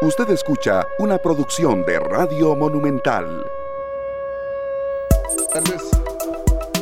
Usted escucha una producción de Radio Monumental.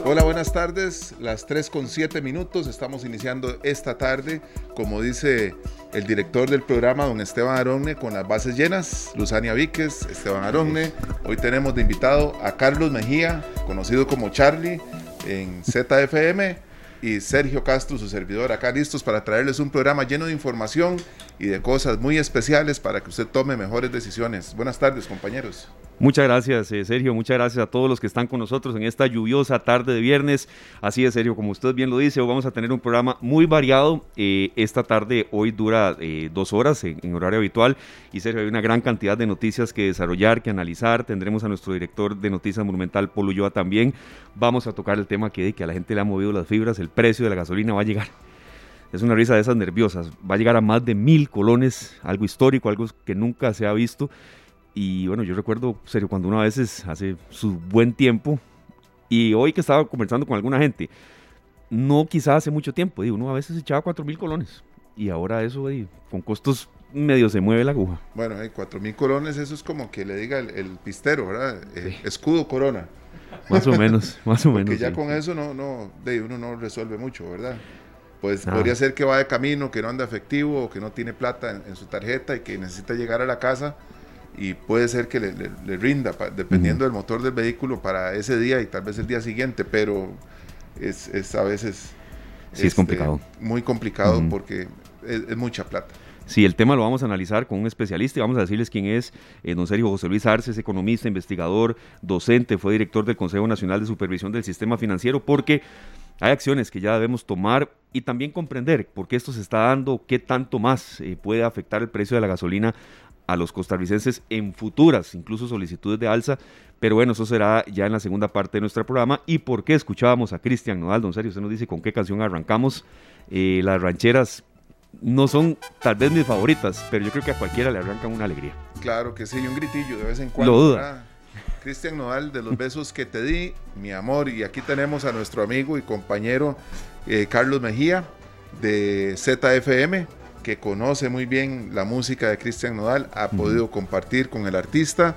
Hola, buenas tardes. Las 3:07. Estamos iniciando esta tarde, como dice el director del programa, don Esteban Aronne, con las bases llenas. Luzania Víquez, Esteban Aronne. Hoy tenemos de invitado a Carlos Mejía, conocido como Charlie, en ZFM. Y Sergio Castro, su servidor, acá listos para traerles un programa lleno de información y de cosas muy especiales para que usted tome mejores decisiones. Buenas tardes, compañeros. Muchas gracias, Sergio. Muchas gracias a todos los que están con nosotros en esta lluviosa tarde de viernes. Así es, Sergio, como usted bien lo dice, hoy vamos a tener un programa muy variado. Esta tarde hoy dura 2 horas en horario habitual. Y, Sergio, hay una gran cantidad de noticias que desarrollar, que analizar. Tendremos a nuestro director de Noticias Monumental, Polo Ulloa, también. Vamos a tocar el tema que a la gente le ha movido las fibras. El precio de la gasolina va a llegar. Es una risa de esas nerviosas. Va a llegar a más de 1,000 colones, algo histórico, algo que nunca se ha visto. Y bueno, yo recuerdo, Sergio, cuando uno a veces hace su buen tiempo, y hoy que estaba conversando con alguna gente, no quizás hace mucho tiempo, uno a veces echaba 4,000 colones, y ahora eso, con costos medio se mueve la aguja. Bueno, 4,000 colones, eso es como que le diga el pistero, ¿verdad? Sí. Escudo corona. Más o menos. Porque ya sí, con eso uno no resuelve mucho, ¿verdad? Pues podría ser que va de camino, que no anda efectivo, o que no tiene plata en su tarjeta y que necesita llegar a la casa, y puede ser que le rinda, dependiendo del motor del vehículo, para ese día y tal vez el día siguiente, pero es a veces... Sí, es complicado. Muy complicado, porque es mucha plata. Sí, el tema lo vamos a analizar con un especialista y vamos a decirles quién es. Don Sergio José Luis Arce es economista, investigador, docente, fue director del Consejo Nacional de Supervisión del Sistema Financiero, porque hay acciones que ya debemos tomar y también comprender por qué esto se está dando, qué tanto más puede afectar el precio de la gasolina a los costarricenses en futuras, incluso solicitudes de alza, pero bueno, eso será ya en la segunda parte de nuestro programa. ¿Y por qué escuchábamos a Cristian Nodal? Don Sergio, usted nos dice con qué canción arrancamos. Las rancheras no son tal vez mis favoritas, pero yo creo que a cualquiera le arrancan una alegría. Claro que sí, y un gritillo de vez en cuando. Lo duda. Cristian Nodal, de los besos que te di, mi amor. Y aquí tenemos a nuestro amigo y compañero Carlos Mejía, de ZFM, que conoce muy bien la música de Cristian Nodal, ha podido compartir con el artista,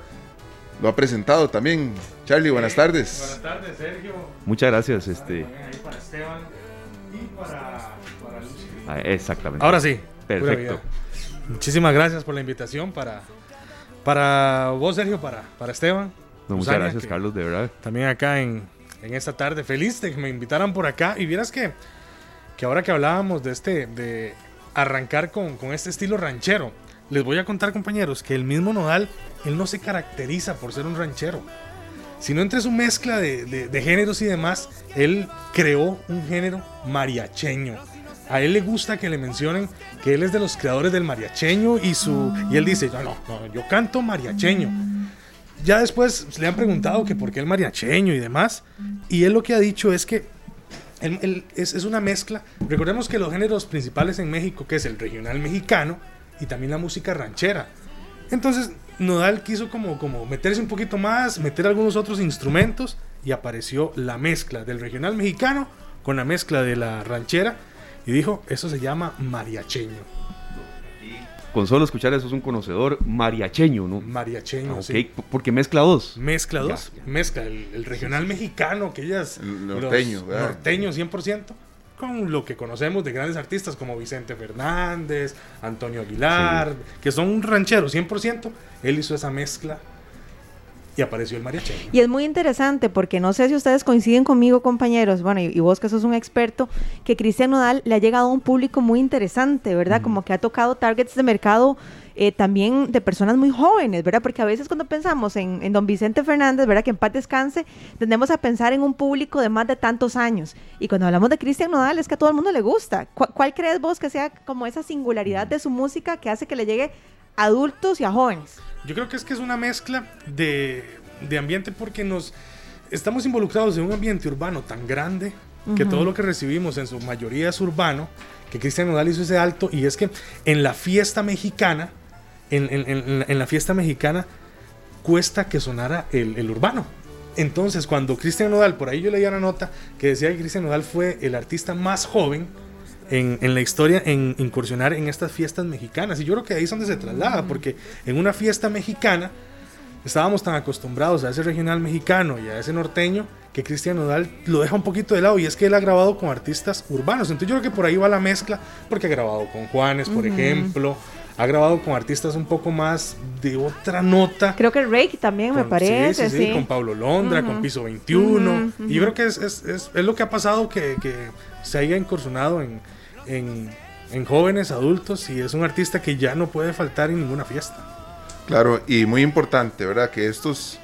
lo ha presentado también. Charlie, buenas tardes. Buenas tardes, Sergio. Muchas gracias. Ahí para Esteban y para Lucy. Exactamente. Ahora sí. Perfecto. Muchísimas gracias por la invitación para vos, Sergio, para Esteban. No, muchas gracias, Carlos, de verdad. También acá en esta tarde, feliz de que me invitaran por acá. Y vieras que ahora que hablábamos de arrancar con este estilo ranchero, les voy a contar, compañeros, que el mismo Nodal, él no se caracteriza por ser un ranchero, sino entre su mezcla de géneros y demás, él creó un género mariacheño. A él le gusta que le mencionen que él es de los creadores del mariacheño y él dice, no, yo canto mariacheño. Ya después le han preguntado que por qué el mariacheño y demás, y él lo que ha dicho es que él es una mezcla. Recordemos que los géneros principales en México, que es el regional mexicano y también la música ranchera. Entonces Nodal quiso como meterse un poquito más, meter algunos otros instrumentos, y apareció la mezcla del regional mexicano con la mezcla de la ranchera, y dijo, eso se llama mariacheño. Con solo escuchar eso es un conocedor mariacheño, ¿no? Mariacheño, okay, sí. Porque mezcla dos. Mezcla dos. Ya. Mezcla el regional mexicano, aquellas... Norteño, ¿verdad? Norteño, 100%, con lo que conocemos de grandes artistas como Vicente Fernández, Antonio Aguilar, sí, que son rancheros, 100%. Él hizo esa mezcla y apareció el mariacheño. Y es muy interesante porque no sé si ustedes coinciden conmigo, compañeros, bueno, y vos que sos un experto, que Cristian Nodal le ha llegado a un público muy interesante, ¿verdad? Como que ha tocado targets de mercado también de personas muy jóvenes, ¿verdad? Porque a veces cuando pensamos en don Vicente Fernández, ¿verdad?, que en paz descanse, tendemos a pensar en un público de más de tantos años. Y cuando hablamos de Cristian Nodal es que a todo el mundo le gusta. ¿Cuál crees vos que sea como esa singularidad de su música que hace que le llegue a adultos y a jóvenes? Yo creo que es una mezcla de ambiente, porque nos estamos involucrados en un ambiente urbano tan grande que todo lo que recibimos en su mayoría es urbano, que Cristian Nodal hizo ese alto. Y es que en la fiesta mexicana, en la fiesta mexicana cuesta que sonara el urbano. Entonces cuando Cristian Nodal, por ahí yo leía una nota que decía que Cristian Nodal fue el artista más joven en la historia en incursionar en estas fiestas mexicanas. Y yo creo que ahí es donde se traslada, porque en una fiesta mexicana estábamos tan acostumbrados a ese regional mexicano y a ese norteño que Cristian Nodal lo deja un poquito de lado, y es que él ha grabado con artistas urbanos. Entonces yo creo que por ahí va la mezcla, porque ha grabado con Juanes, por ejemplo, ha grabado con artistas un poco más de otra nota. Creo que Rake también me parece. Sí, con Pablo Londra, con Piso 21. Y yo creo que es lo que ha pasado, que se haya incursionado en jóvenes, adultos, y es un artista que ya no puede faltar en ninguna fiesta. Claro, y muy importante, ¿verdad? Que estas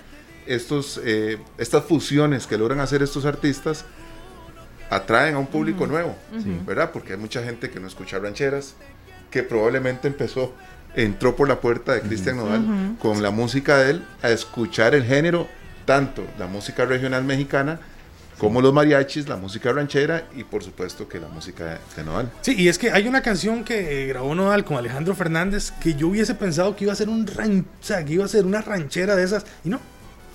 fusiones que logran hacer estos artistas atraen a un público nuevo, ¿verdad? Porque hay mucha gente que no escucha rancheras, que probablemente entró por la puerta de Cristian Nodal con la música de él, a escuchar el género, tanto la música regional mexicana como los mariachis, la música ranchera y por supuesto que la música de Nodal. Sí, y es que hay una canción que grabó Nodal con Alejandro Fernández que yo hubiese pensado que iba a ser una ranchera de esas, y no,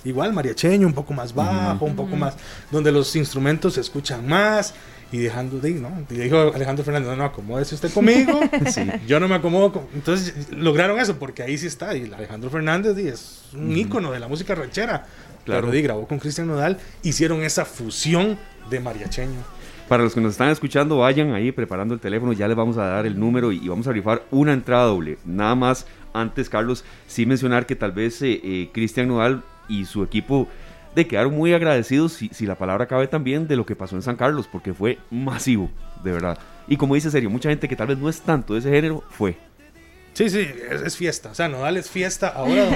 igual mariacheño, un poco más bajo, un poco más, donde los instrumentos se escuchan más, y dejando de ir, ¿no? Y dijo Alejandro Fernández, no, acomódese usted conmigo, yo no me acomodo entonces lograron eso, porque ahí sí está, y Alejandro Fernández es un ícono de la música ranchera. Claro, y grabó con Cristian Nodal, hicieron esa fusión de mariacheño. Para los que nos están escuchando, vayan ahí preparando el teléfono, ya les vamos a dar el número y vamos a rifar una entrada doble. Nada más, antes, Carlos, sí mencionar que tal vez Cristian Nodal y su equipo quedaron muy agradecidos, si la palabra cabe también, de lo que pasó en San Carlos, porque fue masivo, de verdad. Y como dice Sergio, mucha gente que tal vez no es tanto de ese género, fue. Sí, es fiesta, o sea, Nodal es fiesta ahora,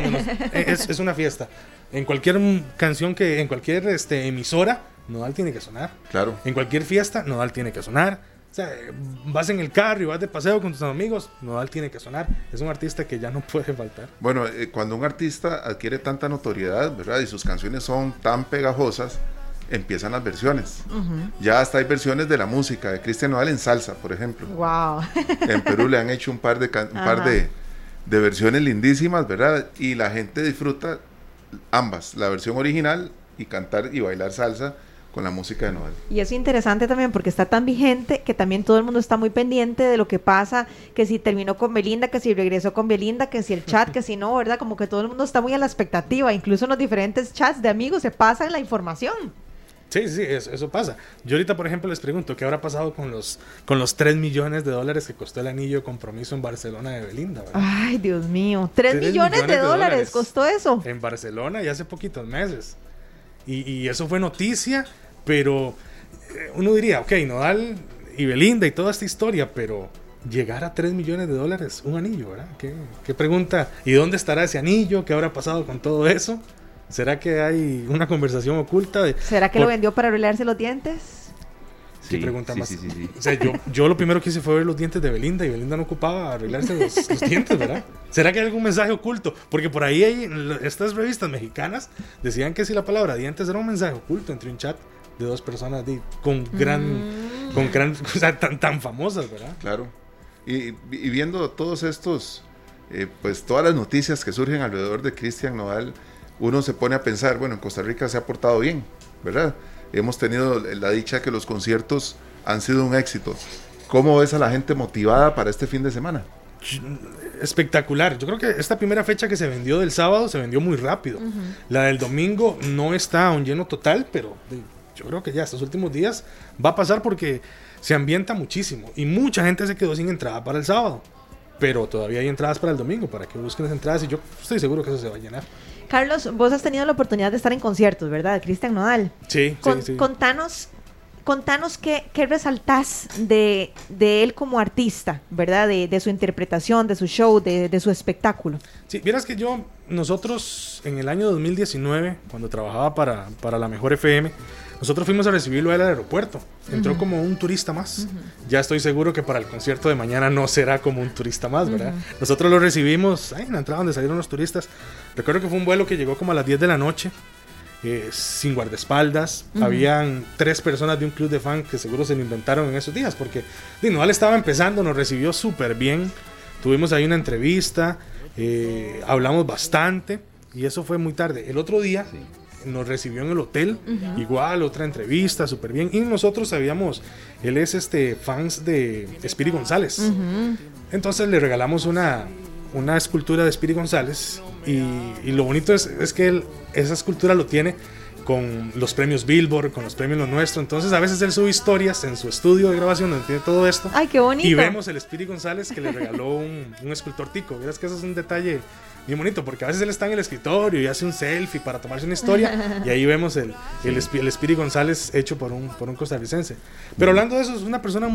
es una fiesta. En cualquier canción en cualquier emisora, Nodal tiene que sonar. Claro. En cualquier fiesta, Nodal tiene que sonar. O sea, vas en el carro y vas de paseo con tus amigos, Nodal tiene que sonar. Es un artista que ya no puede faltar. Bueno, cuando un artista adquiere tanta notoriedad, ¿verdad? Y sus canciones son tan pegajosas, empiezan las versiones. Ya hasta hay versiones de la música de Cristian Nodal en salsa, por ejemplo. Wow. En Perú le han hecho un par de versiones lindísimas, ¿verdad? Y la gente disfruta ambas, la versión original y cantar y bailar salsa con la música de Nodal. Y es interesante también porque está tan vigente que también todo el mundo está muy pendiente de lo que pasa, que si terminó con Belinda, que si regresó con Belinda, que si el chat, que si no, ¿verdad? Como que todo el mundo está muy a la expectativa, incluso en los diferentes chats de amigos se pasan la información. Sí, eso pasa. Yo ahorita, por ejemplo, les pregunto, ¿qué habrá pasado con los $3 millones de dólares que costó el anillo de compromiso en Barcelona de Belinda? ¿Verdad? Ay, Dios mío, $3 millones de dólares costó eso. En Barcelona, y hace poquitos meses. Y eso fue noticia, pero uno diría, ok, Nodal y Belinda y toda esta historia, pero llegar a $3 millones de dólares, un anillo, ¿verdad? ¿Qué pregunta? ¿Y dónde estará ese anillo? ¿Qué habrá pasado con todo eso? ¿Será que hay una conversación oculta? ¿Será que lo vendió para arreglarse los dientes? Sí, pregunta más. Sí. O sea, yo lo primero que hice fue ver los dientes de Belinda, y Belinda no ocupaba arreglarse los dientes, ¿verdad? ¿Será que hay algún mensaje oculto? Porque por ahí estas revistas mexicanas decían que si la palabra dientes era un mensaje oculto entre un chat de dos personas o sea, tan famosas, ¿verdad? Claro. Y viendo todos estos, pues todas las noticias que surgen alrededor de Cristian Nodal, uno se pone a pensar, bueno, en Costa Rica se ha portado bien, ¿verdad? Hemos tenido la dicha que los conciertos han sido un éxito. ¿Cómo ves a la gente motivada para este fin de semana? Espectacular. Yo creo que esta primera fecha que se vendió del sábado se vendió muy rápido. La del domingo no está a un lleno total, pero yo creo que ya estos últimos días va a pasar porque se ambienta muchísimo y mucha gente se quedó sin entrada para el sábado. Pero todavía hay entradas para el domingo, para que busquen las entradas, y yo estoy seguro que eso se va a llenar. Carlos, vos has tenido la oportunidad de estar en conciertos, ¿verdad? Cristian Nodal. Sí. Contanos qué resaltás de él como artista, ¿verdad? De su interpretación, de su show, de su espectáculo. Sí, vieras que nosotros en el año 2019, cuando trabajaba para la Mejor FM, nosotros fuimos a recibirlo al aeropuerto. Entró como un turista más. Ya estoy seguro que para el concierto de mañana no será como un turista más, ¿verdad? Nosotros lo recibimos en la entrada donde salieron los turistas. Recuerdo que fue un vuelo que llegó como a las 10 de la noche, sin guardaespaldas. Habían 3 personas de un club de fan que seguro se lo inventaron en esos días, porque Nodal estaba empezando, nos recibió súper bien. Tuvimos ahí una entrevista, hablamos bastante, y eso fue muy tarde. El otro día... nos recibió en el hotel, igual, otra entrevista, súper bien. Y nosotros sabíamos, él es fans de Speedy González. Entonces le regalamos una escultura de Speedy González. Y lo bonito es que él, esa escultura lo tiene con los premios Billboard, con los premios Lo Nuestro. Entonces a veces él sube historias en su estudio de grabación donde tiene todo esto. ¡Ay, qué bonito! Y vemos el Speedy González que le regaló un escultor tico. Verás que eso es un detalle bien bonito, porque a veces él está en el escritorio y hace un selfie para tomarse una historia, y ahí vemos el Speedy González hecho por un costarricense. Pero hablando de eso, es una persona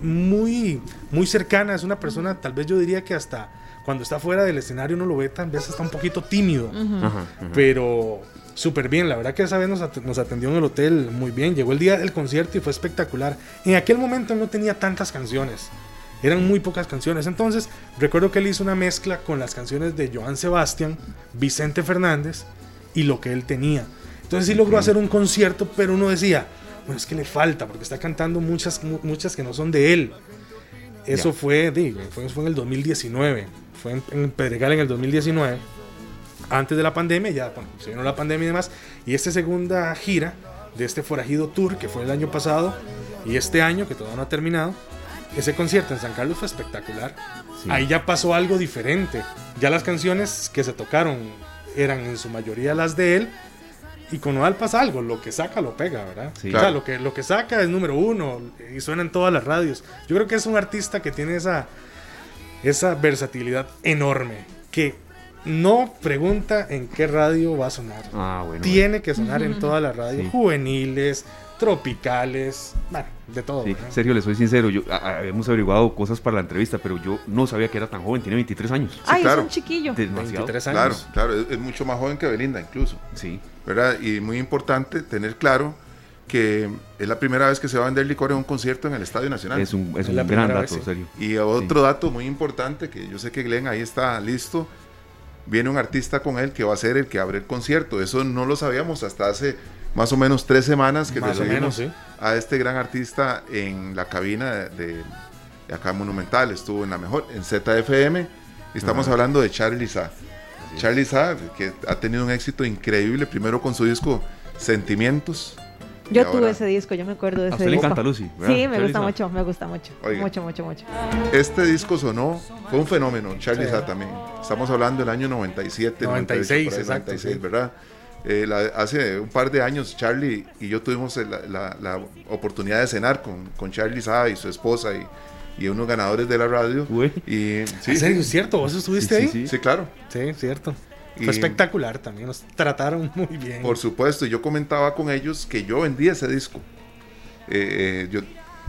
muy, muy cercana, es una persona, tal vez yo diría que hasta cuando está fuera del escenario uno lo ve, tal vez está un poquito tímido, pero súper bien. La verdad que esa vez nos atendió en el hotel muy bien. Llegó el día del concierto y fue espectacular. En aquel momento no tenía tantas canciones, eran muy pocas canciones. Entonces recuerdo que él hizo una mezcla con las canciones de Joan Sebastián, Vicente Fernández y lo que él tenía. Entonces sí logró hacer un concierto, pero uno decía, bueno, es que le falta, porque está cantando muchas que no son de él. Eso fue en el 2019, fue en Pedregal en el 2019, antes de la pandemia. Ya se vino la pandemia y demás, y esta segunda gira de este Forajido Tour, que fue el año pasado, y este año, que todavía no ha terminado, ese concierto en San Carlos fue espectacular. Sí. Ahí ya pasó algo diferente. Ya las canciones que se tocaron eran en su mayoría las de él, y con Nodal pasa algo, lo que saca lo pega, ¿verdad? Sí, claro. O sea, lo que saca es número uno y suena en todas las radios. Yo creo que es un artista que tiene esa versatilidad enorme, que no pregunta en qué radio va a sonar. Tiene que sonar en todas las radios, juveniles, tropicales, bueno, de todo. Sí. Sergio, le soy sincero, yo habíamos averiguado cosas para la entrevista, pero yo no sabía que era tan joven, tiene 23 años. Sí, claro. Es un chiquillo. Demasiado. 23 años. Claro, es mucho más joven que Belinda incluso. Sí. ¿Verdad? Y muy importante tener claro que es la primera vez que se va a vender licor en un concierto en el Estadio Nacional. Es un gran dato, sí. Sergio. Y otro dato muy importante, que yo sé que Glenn ahí está listo, viene un artista con él que va a ser el que abre el concierto. Eso no lo sabíamos hasta hace más o menos 3 semanas que recibimos a este gran artista en la cabina de acá Monumental. Estuvo en la mejor, en ZFM. Estamos hablando de Charlie Zaa. Charlie Zaa, que ha tenido un éxito increíble, primero con su disco Sentimientos. Yo tuve ese disco, yo me acuerdo de ese disco. A usted le encanta, Lucy, ¿verdad? Sí, me gusta mucho. Oiga, mucho. Este disco sonó, fue un fenómeno, Charlie Zaa también. Estamos hablando del año 97, 96, 96, exacto, 96, ¿verdad? Hace un par de años Charlie y yo tuvimos la oportunidad de cenar con Charlie Zaa y su esposa y unos ganadores de la radio. Y, sí, ¿en serio? ¿Es cierto? ¿Vos estuviste ahí? Sí, claro. Sí, cierto. Fue espectacular también, nos trataron muy bien. Por supuesto, yo comentaba con ellos que yo vendía ese disco. Yo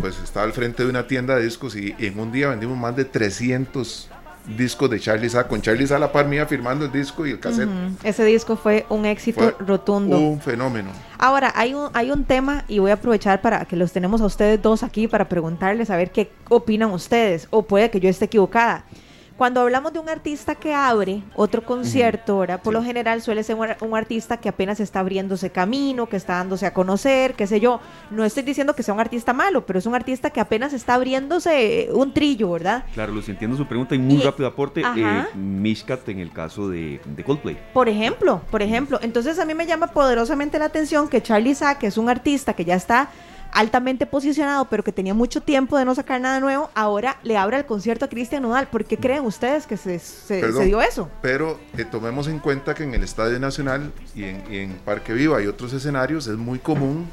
pues estaba al frente de una tienda de discos y en un día vendimos más de 300 discos de Charlie Zaa, con Charlie Zaa a la par mía firmando el disco y el cassette. Ese disco fue un éxito rotundo. Un fenómeno. Ahora, hay un tema, y voy a aprovechar para que los tenemos a ustedes dos aquí para preguntarles a ver qué opinan ustedes, o puede que yo esté equivocada. Cuando hablamos de un artista que abre otro concierto, ¿verdad? Por lo general suele ser un artista que apenas está abriéndose camino, que está dándose a conocer, qué sé yo. No estoy diciendo que sea un artista malo, pero es un artista que apenas está abriéndose un trillo, ¿verdad? Claro, Luz, entiendo su pregunta y muy rápido aporte. Mishkat en el caso de Coldplay. Por ejemplo. Entonces a mí me llama poderosamente la atención que Charlie Zaa, que es un artista que ya está altamente posicionado, pero que tenía mucho tiempo de no sacar nada nuevo, ahora le abra el concierto a Cristian Nodal. ¿Por qué creen ustedes que se dio eso? Pero tomemos en cuenta que en el Estadio Nacional y en Parque Viva y otros escenarios es muy común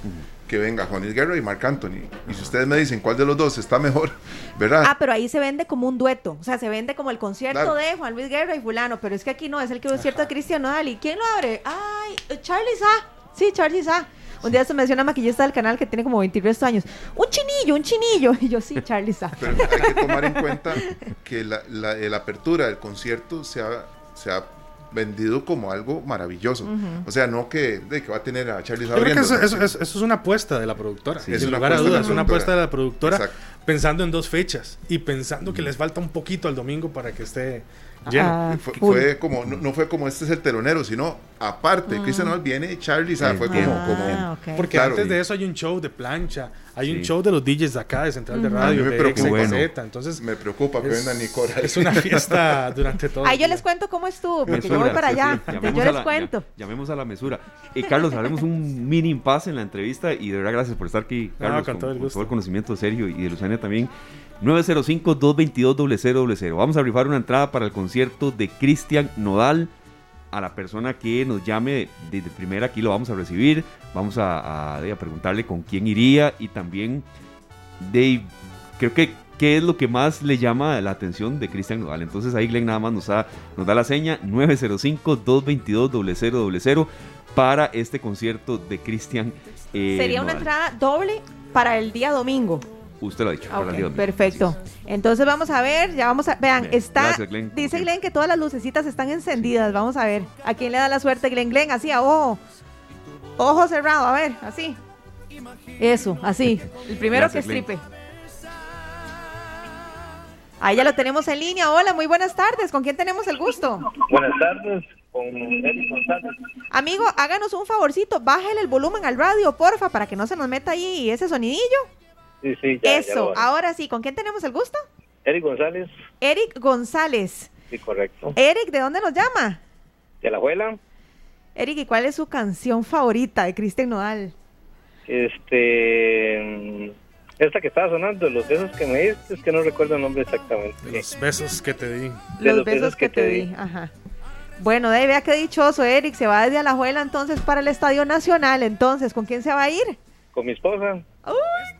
que venga Juanes Guerra y Marco Antonio. Y si ustedes me dicen cuál de los dos está mejor, ¿verdad? Pero ahí se vende como un dueto. O sea, se vende como el concierto de Juan Luis Guerra y fulano. Pero es que aquí no, es el concierto de Cristian Nodal. ¿Y quién lo abre? ¡Ay! Charlie Zaa. Sí, Charlie Zaa. Un día se me decía una maquillista del canal que tiene como 23 años. ¡Un chinillo! Y yo, sí, Charlie Zaa. Pero hay que tomar en cuenta que la apertura del concierto se ha vendido como algo maravilloso. O sea, no que va a tener a Charlie Zaa abriendo. Yo creo que eso es una apuesta de la productora. Sí, sin lugar a dudas, es una apuesta de la productora. Exacto. pensando en dos fechas y pensando que les falta un poquito al domingo para que esté lleno. Fue como, no fue como este es el telonero, sino aparte, Cristian Nodal viene, Charlie Zaa fue como okay. Porque claro, antes de eso hay un show de plancha, hay un show de los DJs de acá, de Central de Radios, de Exa y Gaceta. Entonces me preocupa que vendan Nicola. Es una fiesta durante todo. Ahí yo les cuento cómo estuvo, porque mesura, yo voy para allá. Sí, yo les cuento. Llamemos a la mesura. Carlos, haremos un mini impasse en la entrevista y de verdad gracias por estar aquí, Carlos, con todo el conocimiento de Sergio y de Luzania también. 905-222-0000. Vamos a rifar una entrada para el concierto de Cristian Nodal. A la persona que nos llame desde primera, aquí lo vamos a recibir. Vamos a preguntarle con quién iría y también creo que qué es lo que más le llama la atención de Cristian Nodal. Entonces ahí Glenn nada más nos da la seña 905-222-0000 para este concierto de Cristian Sería Nodal. Una entrada doble para el día domingo. Usted lo ha dicho. Okay, perfecto. Entonces vamos a ver, vean, bien, está, gracias, Glenn. Dice Glenn que todas las lucecitas están encendidas, sí. Vamos a ver, ¿a quién le da la suerte Glenn? Así, a ojo cerrado, a ver, así. Eso, así, el primero gracias, que stripe. Glenn. Ahí ya lo tenemos en línea, hola, muy buenas tardes, ¿con quién tenemos el gusto? Buenas tardes, con Eric González. Amigo, háganos un favorcito, bájale el volumen al radio, porfa, para que no se nos meta ahí ese sonidillo. Sí, ya, eso, ya ahora sí, ¿con quién tenemos el gusto? Eric González. Sí, correcto. Eric, ¿de dónde nos llama? De Alajuela. Eric, ¿y cuál es su canción favorita de Cristian Nodal? Esta que estaba sonando, Los besos que me diste, es que no recuerdo el nombre exactamente. Los besos que te di. Los besos que te di. Ajá. Bueno, vea qué dichoso, Eric, se va desde Alajuela entonces para el Estadio Nacional, entonces, ¿con quién se va a ir? Con mi esposa. ¡Uy,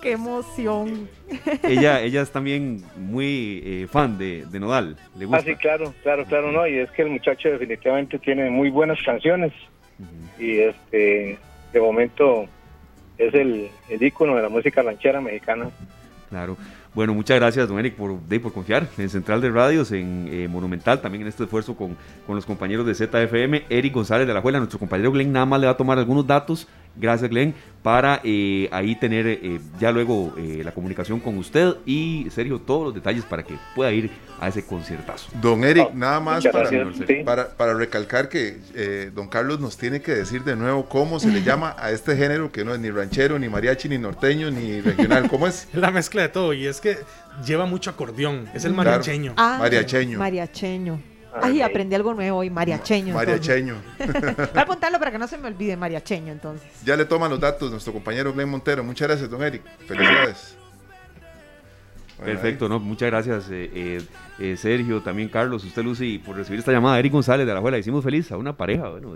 qué emoción! Ella es también muy fan de Nodal, le gusta. Ah, sí, claro, no, y es que el muchacho definitivamente tiene muy buenas canciones, y de momento es el ícono de la música ranchera mexicana. Claro, bueno, muchas gracias, don Eric, por confiar en Central de Radios, en Monumental, también en este esfuerzo con los compañeros de ZFM. Eric González de Alajuela, nuestro compañero Glenn nada más le va a tomar algunos datos, gracias Glenn, para ahí tener ya luego la comunicación con usted y Sergio, todos los detalles para que pueda ir a ese conciertazo. Don Eric, nada más para recalcar que don Carlos nos tiene que decir de nuevo cómo se le llama a este género que no es ni ranchero, ni mariachi, ni norteño, ni regional, ¿cómo es? La mezcla de todo, y es que lleva mucho acordeón, es el mariacheño. Claro. Mariacheño. Ay, aprendí algo nuevo hoy, mariacheño. Voy a apuntarlo para que no se me olvide, mariacheño, entonces. Ya le toman los datos nuestro compañero Glenn Montero. Muchas gracias, don Eric. Felicidades. Bueno, perfecto, ahí. No, muchas gracias, Sergio, también Carlos, usted, Lucy, por recibir esta llamada. Eric González de Alajuela, hicimos feliz a una pareja. Bueno,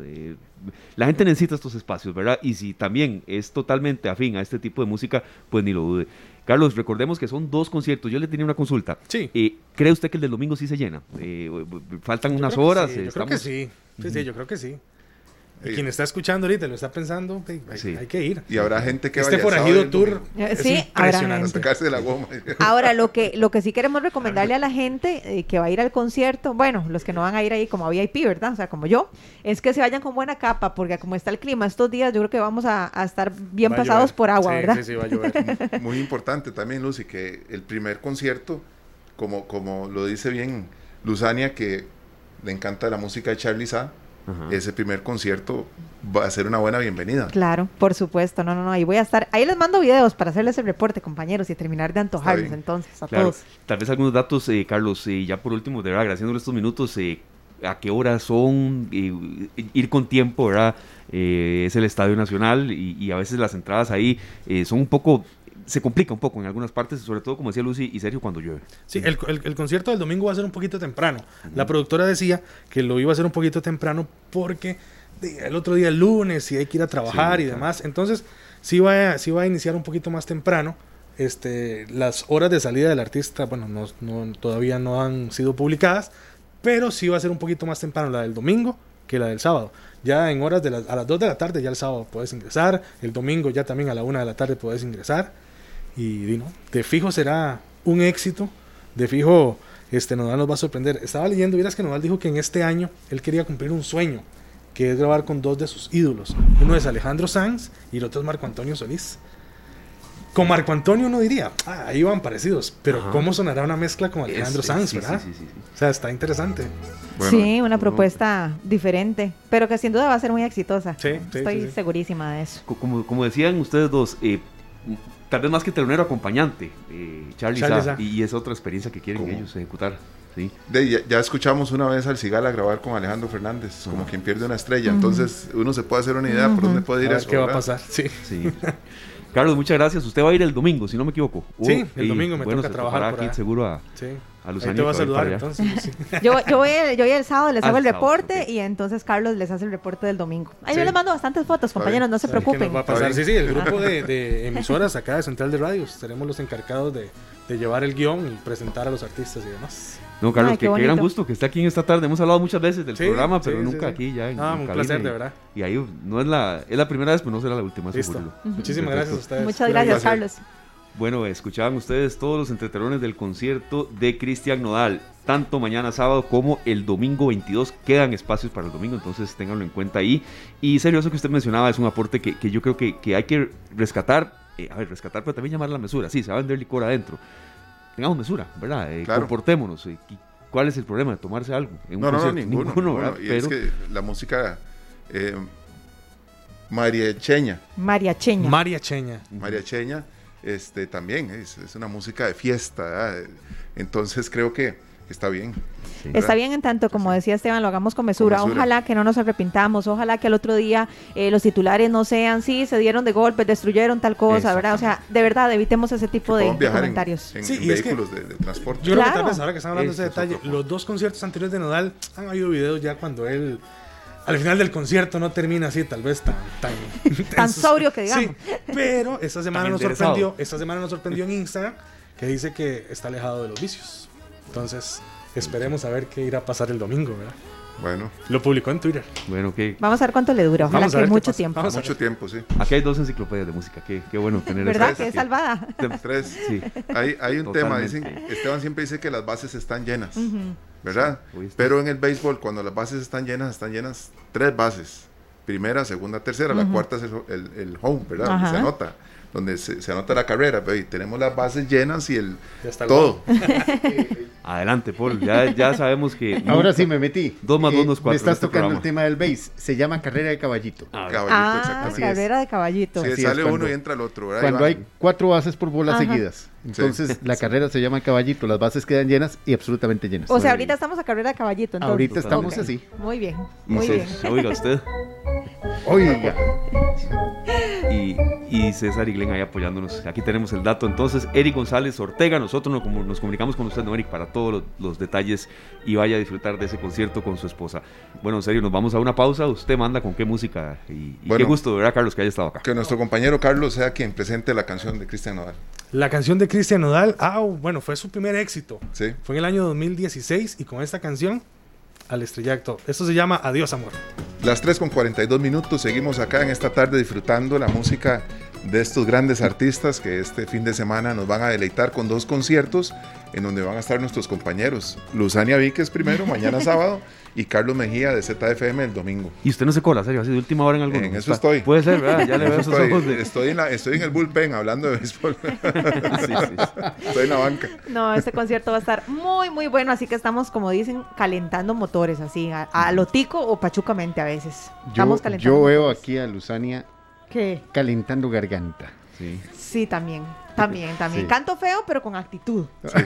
la gente necesita estos espacios, ¿verdad? Y si también es totalmente afín a este tipo de música, pues ni lo dude. Carlos, recordemos que son dos conciertos. Yo le tenía una consulta. Sí. ¿Cree usted que el del domingo sí se llena? ¿Faltan unas horas? Sí, yo creo que sí. Y quien está escuchando ahorita, lo está pensando, hay que ir. Y habrá gente que vaya Forajido Tour es impresionante. Sacarse de la goma. Ahora, lo que sí queremos recomendarle a la gente que va a ir al concierto, bueno, los que no van a ir ahí como VIP, ¿verdad? O sea, como yo, es que se vayan con buena capa, porque como está el clima estos días, yo creo que vamos a estar bien pasados por agua, ¿verdad? Sí, va a llover. Muy importante también, Lucy, que el primer concierto, como lo dice bien Luzania, que le encanta la música de Charlie Zaa, ajá. Ese primer concierto va a ser una buena bienvenida. Claro, por supuesto, no, ahí voy a estar, ahí les mando videos para hacerles el reporte, compañeros, y terminar de antojarles entonces a todos. Tal vez algunos datos, Carlos, ya por último, de verdad, agradeciéndole estos minutos, a qué horas son, ir con tiempo, ¿verdad? Es el Estadio Nacional y a veces las entradas ahí son un poco... se complica un poco en algunas partes, sobre todo como decía Lucy y Sergio, cuando llueve. Sí, el concierto del domingo va a ser un poquito temprano. La productora decía que lo iba a hacer un poquito temprano porque el otro día, el lunes, y hay que ir a trabajar y demás. Entonces, sí va a iniciar un poquito más temprano. Las horas de salida del artista, bueno, no, todavía no han sido publicadas, pero sí va a ser un poquito más temprano la del domingo que la del sábado. Ya en horas a las 2 de la tarde ya el sábado puedes ingresar, el domingo ya también a la 1 de la tarde puedes ingresar. Y no, de fijo será un éxito, de fijo Nodal nos va a sorprender. Estaba leyendo, vieras que Nodal dijo que en este año él quería cumplir un sueño, que es grabar con dos de sus ídolos. Uno es Alejandro Sanz y el otro es Marco Antonio Solís. Con Marco Antonio uno diría, ah, ahí van parecidos, pero ajá, ¿cómo sonará una mezcla con Alejandro Sanz, verdad? Sí, sí, sí, sí. O sea, está interesante. Bueno, sí, una propuesta diferente, pero que sin duda va a ser muy exitosa. Sí, sí, estoy segurísima de eso. Como decían ustedes dos, tal vez más que telonero acompañante, Charlie Zaa, y es otra experiencia que quieren ellos ejecutar. Sí. Ya escuchamos una vez al Cigala grabar con Alejandro Fernández, como quien pierde una estrella. Entonces uno se puede hacer una idea por dónde puede ir a eso, qué va a pasar. Sí, sí. Carlos, muchas gracias. Usted va a ir el domingo, si no me equivoco. Sí, el domingo me toca trabajar por aquí, allá. Seguro a los años. Te vas a saludar entonces. Sí. Yo voy el sábado, les hago el reporte y entonces Carlos les hace el reporte del domingo. Ahí yo les mando bastantes fotos, compañeros, no se preocupen. ¿Qué va a pasar? Sí, sí, el grupo de emisoras acá de Central de Radios, seremos los encargados de llevar el guión y presentar a los artistas y demás. No, Carlos, qué gran gusto que esté aquí en esta tarde. Hemos hablado muchas veces del programa, pero nunca aquí ya. Un placer, de verdad. Y ahí no es la primera vez, pero no será la última. Listo. Muchísimas gracias a ustedes. Muchas gracias, Carlos. Bueno, escuchaban ustedes todos los entretelones del concierto de Cristian Nodal. Tanto mañana sábado como el domingo 22 quedan espacios para el domingo, entonces ténganlo en cuenta ahí. Y serio, eso que usted mencionaba es un aporte que yo creo que hay que rescatar. Rescatar, pero también llamar la mesura. Sí, se va a vender licor adentro. Tengamos mesura, ¿verdad? Claro. Comportémonos. ¿Cuál es el problema de tomarse algo? No, ninguno, ¿verdad? Y pero... es que la música mariacheña también es una música de fiesta, ¿verdad? Entonces creo que está bien. Sí, está bien en tanto, como decía Esteban, lo hagamos con mesura. Ojalá que no nos arrepintamos, ojalá que al otro día los titulares no sean, sí, se dieron de golpes, destruyeron tal cosa, ¿verdad? O sea, de verdad, evitemos ese tipo de comentarios. En vehículos de transporte. Yo creo que tal vez ahora que están hablando de ese detalle, los dos conciertos anteriores de Nodal, han habido videos ya cuando él... al final del concierto no termina así, tal vez tan sobrio que digamos. Sí, pero esta semana nos sorprendió en Instagram que dice que está alejado de los vicios. Entonces, esperemos a ver qué irá a pasar el domingo, ¿verdad? Bueno. Lo publicó en Twitter. Bueno, okay. Vamos a ver cuánto le dura. Ojalá que mucho tiempo. Mucho tiempo, sí. Aquí hay dos enciclopedias de música. Qué bueno tener. ¿Verdad? Que es salvada. Tres. Sí. Hay un tema. Dicen, Esteban siempre dice que las bases están llenas. Uh-huh. ¿Verdad? Pero en el béisbol, cuando las bases están llenas tres bases. Primera, segunda, tercera. La cuarta es el home, ¿verdad? Donde se anota. Donde se anota la carrera. Pero ahí tenemos las bases llenas y todo. Adelante, Paul. Ya sabemos que... Ahora sí me metí. 2 más 2 no es 4. Me estás tocando el tema del béis. Se llama carrera de caballito. Caballito, exactamente. Carrera de caballito. Sí, sale uno y entra el otro, ¿verdad? Cuando hay 4 bases por bola seguidas. Entonces, la carrera se llama caballito. Las bases quedan llenas y absolutamente llenas. O sea, ahorita estamos a carrera de caballito. Entonces. Ahorita estamos así. Muy bien, muy bien. Oiga usted. Oiga. Y César Iglen ahí apoyándonos. Aquí tenemos el dato. Entonces, Eric González Ortega, nosotros nos comunicamos con usted, no, Eric, para todos los detalles, y vaya a disfrutar de ese concierto con su esposa. Bueno, en serio, nos vamos a una pausa. Usted manda con qué música y bueno, qué gusto, ¿verdad, Carlos, que haya estado acá? Que nuestro compañero Carlos sea quien presente la canción de Cristian Nodal. La canción de Cristian Nodal, fue su primer éxito. Sí. Fue en el año 2016 y con esta canción al estrellato. Esto se llama Adiós Amor. Las 3:42, seguimos acá en esta tarde disfrutando la música de estos grandes artistas que este fin de semana nos van a deleitar con 2 conciertos en donde van a estar nuestros compañeros. Luzania Víquez primero, mañana sábado, y Carlos Mejía de ZFM el domingo. ¿Y usted no se cola, serio? ¿Así de última hora en algún momento? En eso estoy. Puede ser, ¿verdad? Ya le veo esos ojos de... Estoy en el bullpen hablando de béisbol. Sí. Estoy en la banca. No, este concierto va a estar muy, muy bueno, así que estamos, como dicen, calentando motores, así, a lo tico o pachucamente a veces. Estamos calentando. Yo veo aquí a Luzania... ¿Qué? Calentando garganta. Sí, también. Sí. Canto feo, pero con actitud. Sí.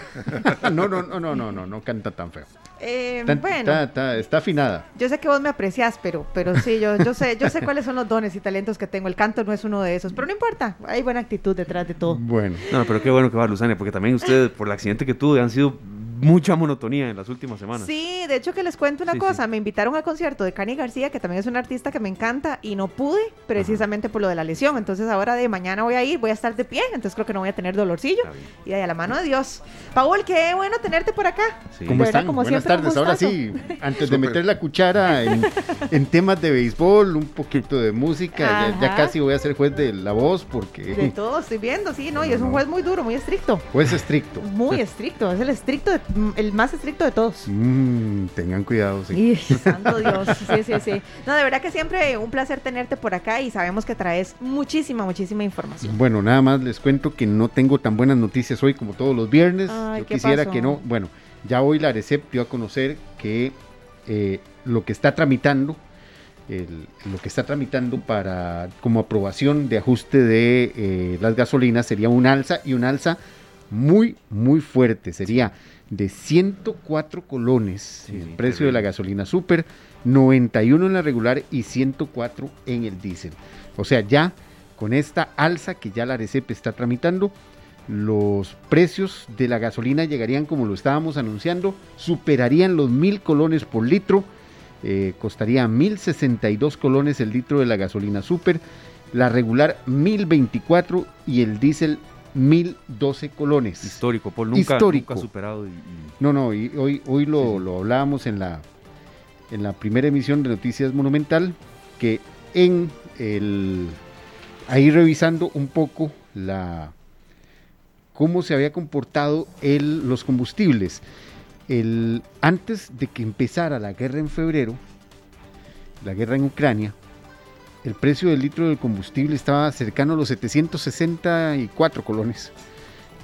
No canta tan feo. Está afinada. Yo sé que vos me apreciás, pero sí, yo sé cuáles son los dones y talentos que tengo. El canto no es uno de esos, pero no importa. Hay buena actitud detrás de todo. Bueno. No, pero qué bueno que va, Luzania, porque también ustedes, por el accidente que tuve, han sido mucha monotonía en las últimas semanas. Sí, de hecho que les cuento una cosa, me invitaron al concierto de Cani García, que también es una artista que me encanta, y no pude precisamente por lo de la lesión. Entonces ahora de mañana voy a estar de pie, entonces creo que no voy a tener dolorcillo, y ahí a la mano de Dios. Paul, qué bueno tenerte por acá. Sí. ¿Cómo están? Como buenas siempre, tardes, ahora sí, antes de meter la cuchara en temas de béisbol, un poquito de música, ya casi voy a ser juez de la voz, porque... De todo estoy viendo, sí, no, y es un juez muy duro, muy estricto. Juez estricto. Muy estricto, es el estricto de el más estricto de todos. Tengan cuidado, sí. Santo Dios, sí. No, de verdad que siempre un placer tenerte por acá y sabemos que traes muchísima información. Bueno, nada más les cuento que no tengo tan buenas noticias hoy como todos los viernes. Ay, yo quisiera que no. Bueno, ya hoy la ARESEP dio a conocer que lo que está tramitando, lo que está tramitando para como aprobación de ajuste de las gasolinas sería un alza, y un alza muy fuerte, sería de 104 colones el precio de la gasolina super, 91 en la regular y 104 en el diésel. O sea, ya con esta alza que ya la ARESEP está tramitando, los precios de la gasolina llegarían, como lo estábamos anunciando, superarían los 1,000 colones por litro, costaría 1,062 colones el litro de la gasolina super, la regular 1,024 y el diésel 1,012 colones. Histórico, por nunca superado. No, y hoy lo hablábamos en la primera emisión de Noticias Monumental, que ahí revisando un poco cómo se había comportado los combustibles. Antes de que empezara la guerra en febrero, la guerra en Ucrania, el precio del litro del combustible estaba cercano a los 764 colones.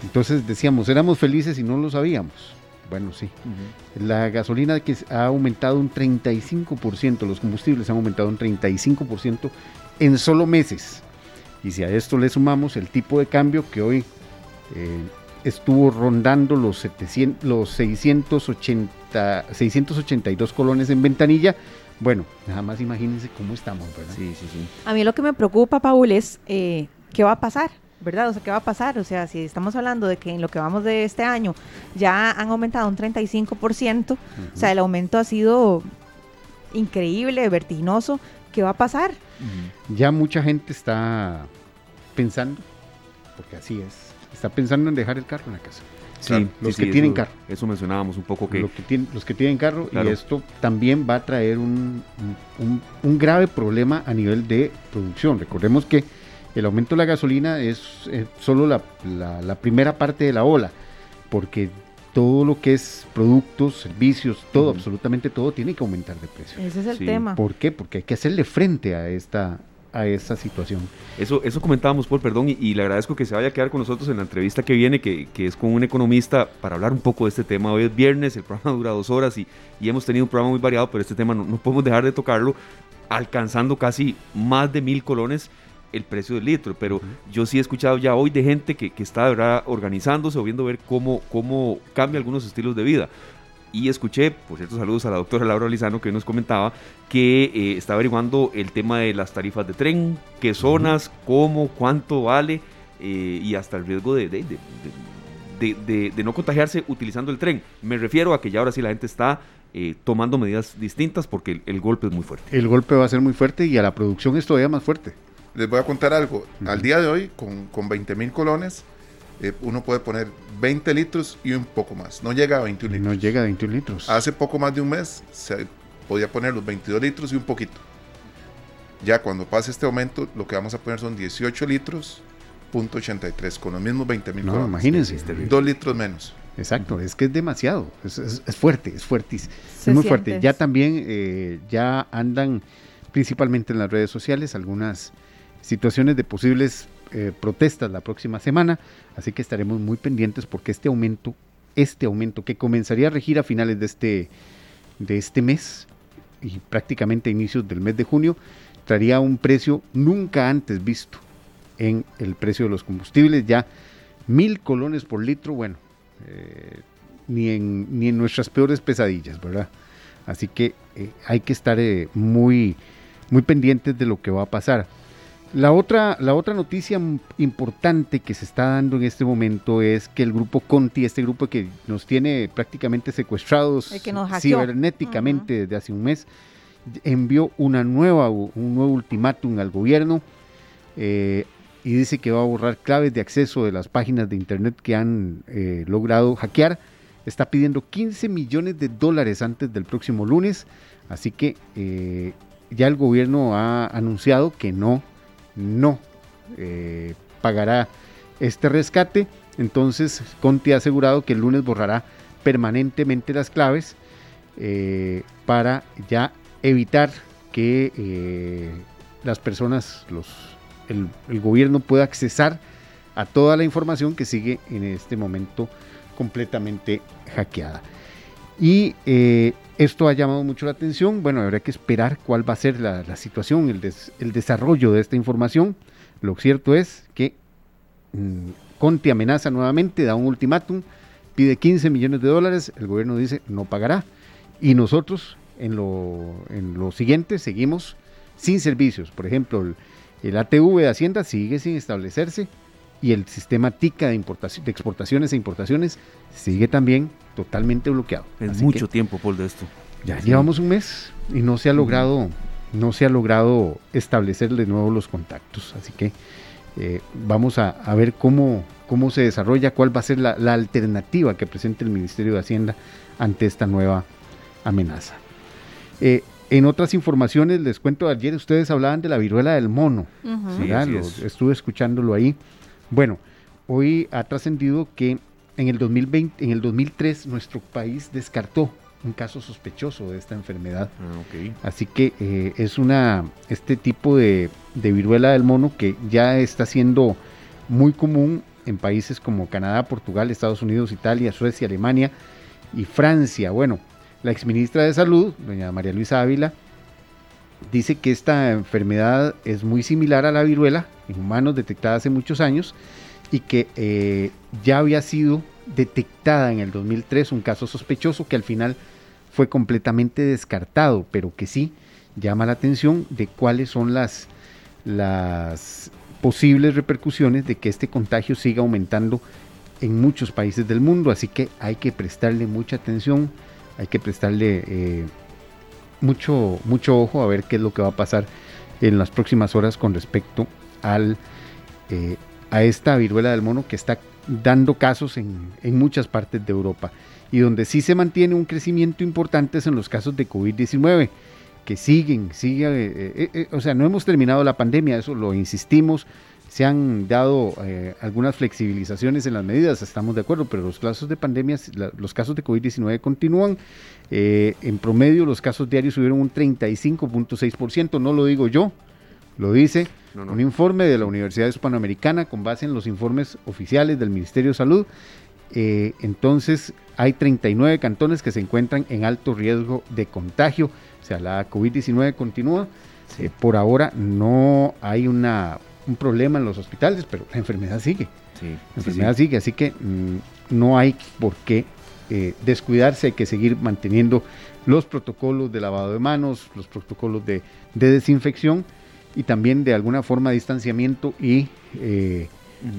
Entonces decíamos, éramos felices y no lo sabíamos. Bueno, sí. Uh-huh. La gasolina que ha aumentado un 35%, los combustibles han aumentado un 35% en solo meses. Y si a esto le sumamos el tipo de cambio que hoy estuvo rondando los 682 colones en ventanilla. Bueno, nada más imagínense cómo estamos, ¿verdad? Sí. A mí lo que me preocupa, Paul, es qué va a pasar, ¿verdad? O sea, ¿qué va a pasar? O sea, si estamos hablando de que en lo que vamos de este año ya han aumentado un 35%, uh-huh. O sea, el aumento ha sido increíble, vertiginoso. ¿Qué va a pasar? Uh-huh. Ya mucha gente está pensando, porque así es, está pensando en dejar el carro en la casa. Claro, los que tienen carro. Eso mencionábamos un poco que... Los que tienen carro, claro. Y esto también va a traer un grave problema a nivel de producción. Recordemos que el aumento de la gasolina es solo la primera parte de la ola, porque todo lo que es productos, servicios, todo, uh-huh. absolutamente todo tiene que aumentar de precio. Ese es el tema. ¿Por qué? Porque hay que hacerle frente a esta situación. Eso comentábamos, Paul, perdón, y le agradezco que se vaya a quedar con nosotros en la entrevista que viene, que es con un economista, para hablar un poco de este tema. Hoy es viernes, el programa dura 2 horas y hemos tenido un programa muy variado, pero este tema no podemos dejar de tocarlo, alcanzando casi más de 1,000 colones el precio del litro, pero yo sí he escuchado ya hoy de gente que está de verdad organizándose o viendo ver cómo cambia algunos estilos de vida. Y escuché, por cierto, saludos a la doctora Laura Lizano, que nos comentaba que está averiguando el tema de las tarifas de tren, qué zonas, cómo, cuánto vale, y hasta el riesgo de no contagiarse utilizando el tren. Me refiero a que ya ahora sí la gente está tomando medidas distintas, porque el golpe es muy fuerte. El golpe va a ser muy fuerte y a la producción es todavía más fuerte. Les voy a contar algo. Uh-huh. Al día de hoy, con 20,000 colones, uno puede poner 20 litros y un poco más, no llega a 21 litros. No llega a 21 litros. Hace poco más de un mes se podía poner los 22 litros y un poquito. Ya cuando pase este aumento, lo que vamos a poner son 18,83 litros, con los mismos 20,000 colones. No, imagínense. 2 litros menos. Exacto, es que es demasiado, es fuerte, es fuertísimo. Es muy fuerte. Ya también, ya andan principalmente en las redes sociales algunas situaciones de posibles protestas la próxima semana, así que estaremos muy pendientes, porque este aumento que comenzaría a regir a finales de este mes y prácticamente a inicios del mes de junio, traería un precio nunca antes visto en el precio de los combustibles, ya 1,000 colones por litro. Bueno, ni en nuestras peores pesadillas, ¿verdad? Así que hay que estar muy pendientes de lo que va a pasar. La otra noticia importante que se está dando en este momento es que el grupo Conti, este grupo que nos tiene prácticamente secuestrados cibernéticamente, uh-huh. desde hace un mes, envió un nuevo ultimátum al gobierno, y dice que va a borrar claves de acceso de las páginas de internet que han logrado hackear. Está pidiendo $15 millones antes del próximo lunes, así que ya el gobierno ha anunciado que no pagará este rescate. Entonces Conti ha asegurado que el lunes borrará permanentemente las claves para ya evitar que las personas, el gobierno pueda accesar a toda la información que sigue en este momento completamente hackeada. Y esto ha llamado mucho la atención. Bueno, habrá que esperar cuál va a ser la situación, el desarrollo de esta información. Lo cierto es que Conti amenaza nuevamente, da un ultimátum, pide $15 millones, el gobierno dice no pagará, y nosotros en lo siguiente seguimos sin servicios. Por ejemplo, el ATV de Hacienda sigue sin establecerse y el sistema TICA de exportaciones e importaciones sigue también totalmente bloqueado. Es mucho tiempo, Paul, de esto. Ya llevamos un mes y no se ha logrado establecer de nuevo los contactos, así que vamos a ver cómo se desarrolla, cuál va a ser la alternativa que presente el Ministerio de Hacienda ante esta nueva amenaza. En otras informaciones, les cuento, ayer ustedes hablaban de la viruela del mono, uh-huh. ¿Verdad? Sí, estuve escuchándolo ahí. Bueno, hoy ha trascendido que en el 2003 nuestro país descartó un caso sospechoso de esta enfermedad. Okay. Así que es este tipo de viruela del mono que ya está siendo muy común en países como Canadá, Portugal, Estados Unidos, Italia, Suecia, Alemania y Francia. Bueno, la exministra de Salud, doña María Luisa Ávila, dice que esta enfermedad es muy similar a la viruela en humanos detectada hace muchos años y que ya había sido detectada en el 2003 un caso sospechoso que al final fue completamente descartado, pero que sí llama la atención de cuáles son las posibles repercusiones de que este contagio siga aumentando en muchos países del mundo. Así que hay que prestarle mucha atención, hay que prestarle mucho ojo a ver qué es lo que va a pasar en las próximas horas con respecto a esta viruela del mono que está dando casos en muchas partes de Europa, y donde sí se mantiene un crecimiento importante es en los casos de COVID-19 que siguen, o sea, no hemos terminado la pandemia, eso lo insistimos. Se han dado algunas flexibilizaciones en las medidas, estamos de acuerdo, pero los casos de pandemia, los casos de COVID-19 continúan. En promedio los casos diarios subieron un 35.6%, no lo digo yo, lo dice un informe de la Universidad Hispanoamericana con base en los informes oficiales del Ministerio de Salud. Entonces hay 39 cantones que se encuentran en alto riesgo de contagio, o sea, la COVID-19 continúa. Sí. Por ahora no hay un problema en los hospitales, pero la enfermedad sigue. Sí, la enfermedad sigue, así que no hay por qué descuidarse, hay que seguir manteniendo los protocolos de lavado de manos, los protocolos de desinfección y también de alguna forma distanciamiento y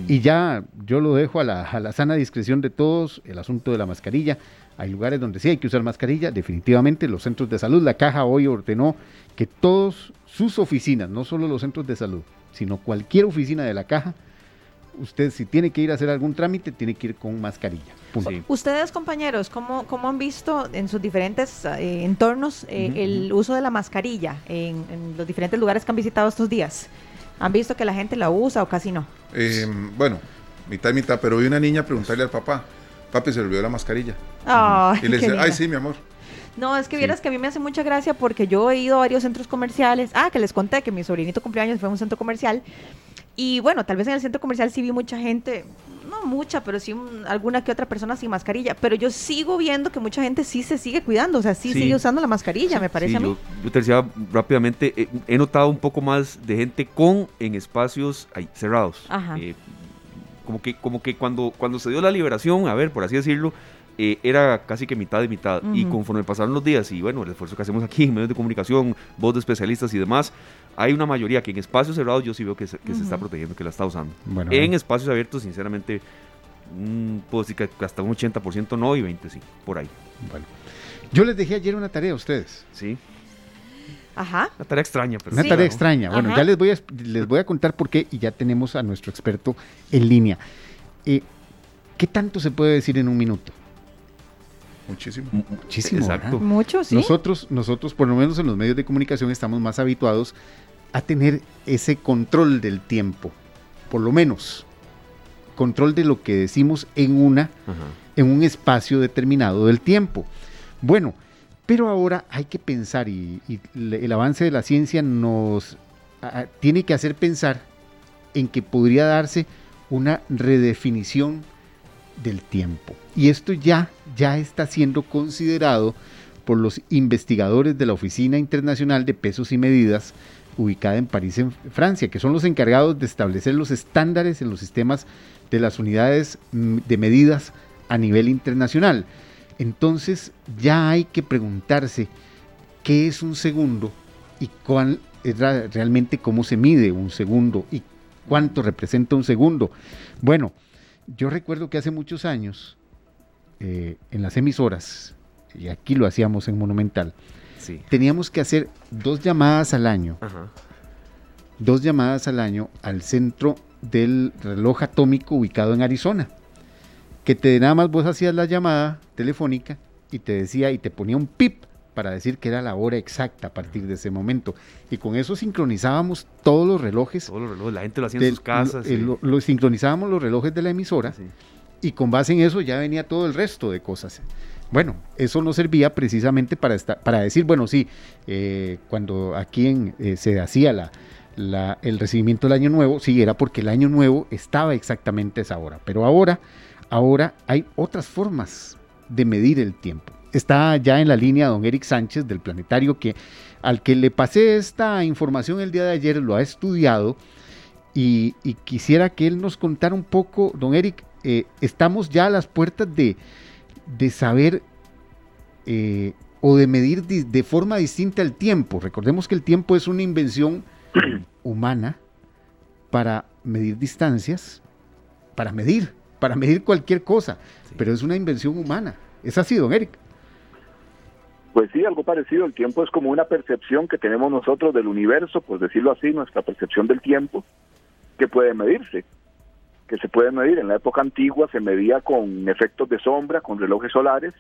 ya yo lo dejo a la sana discreción de todos, el asunto de la mascarilla. Hay lugares donde sí hay que usar mascarilla, definitivamente, los centros de salud. La Caja hoy ordenó que todas sus oficinas, no solo los centros de salud, sino cualquier oficina de la Caja, usted si tiene que ir a hacer algún trámite, tiene que ir con mascarilla. Sí. Ustedes, compañeros, ¿cómo han visto en sus diferentes entornos el uso de la mascarilla en los diferentes lugares que han visitado estos días? ¿Han visto que la gente la usa o casi no? Bueno, mitad y mitad, pero vi una niña preguntarle al papá, papi, se le olvidó la mascarilla. Ay, y le dice, ay, sí, mi amor. No, es que vieras que a mí me hace mucha gracia porque yo he ido a varios centros comerciales. Que les conté que mi sobrinito cumpleaños fue a un centro comercial. Y bueno, tal vez en el centro comercial sí vi mucha gente, no mucha, pero sí alguna que otra persona sin mascarilla, pero yo sigo viendo que mucha gente sí se sigue cuidando, o sea, sí sigue usando la mascarilla, me parece a mí. Yo te decía rápidamente, he notado un poco más de gente en espacios cerrados. Ajá. Como que cuando se dio la liberación, por así decirlo, era casi que mitad y mitad. Uh-huh. Y conforme pasaron los días y bueno, el esfuerzo que hacemos aquí en medios de comunicación, voz de especialistas y demás, hay una mayoría que en espacios cerrados yo sí veo que uh-huh. se está protegiendo, que la está usando. Bueno, en espacios abiertos, sinceramente, puedo decir que hasta un 80% no y 20% sí, por ahí. Bueno, yo les dejé ayer una tarea a ustedes. Sí. Ajá. Una tarea extraña. Pero tarea extraña. Bueno, ajá. Ya les voy a contar por qué, y ya tenemos a nuestro experto en línea. ¿Qué tanto se puede decir en un minuto? Muchísimo, exacto. Mucho, sí. Nosotros, por lo menos en los medios de comunicación, estamos más habituados a tener ese control del tiempo, por lo menos control de lo que decimos en una en un espacio determinado del tiempo. Bueno, pero ahora hay que pensar, y el avance de la ciencia nos tiene que hacer pensar en que podría darse una redefinición del tiempo. Y esto ya está siendo considerado por los investigadores de la Oficina Internacional de Pesos y Medidas, ubicada en París, en Francia, que son los encargados de establecer los estándares en los sistemas de las unidades de medidas a nivel internacional. Entonces ya hay que preguntarse qué es un segundo y cuál es realmente, cómo se mide un segundo y cuánto representa un segundo. Bueno, yo recuerdo que hace muchos años en las emisoras, y aquí lo hacíamos en Monumental, sí, teníamos que hacer 2 llamadas al año. Ajá. 2 llamadas al año al centro del reloj atómico ubicado en Arizona, que nada más vos hacías la llamada telefónica y te decía, y te ponía un pip para decir que era la hora exacta a partir de ese momento, y con eso sincronizábamos todos los relojes, la gente lo hacía en sus casas, lo sincronizábamos los relojes de la emisora, sí, y con base en eso ya venía todo el resto de cosas. Bueno, eso nos servía precisamente para decir, bueno, sí, cuando aquí se hacía el recibimiento del Año Nuevo, sí, era porque el Año Nuevo estaba exactamente a esa hora. Pero ahora hay otras formas de medir el tiempo. Está ya en la línea don Eric Sánchez del Planetario, al que le pasé esta información el día de ayer, lo ha estudiado, y quisiera que él nos contara un poco. Don Eric, estamos ya a las puertas de saber o de medir de forma distinta el tiempo. Recordemos que el tiempo es una invención humana para medir distancias, para medir cualquier cosa, sí, pero es una invención humana. ¿Es así, don Eric? Pues sí, algo parecido. El tiempo es como una percepción que tenemos nosotros del universo, por decirlo así, nuestra percepción del tiempo, que puede medirse. Que se puede medir. En la época antigua se medía con efectos de sombra, con relojes solares.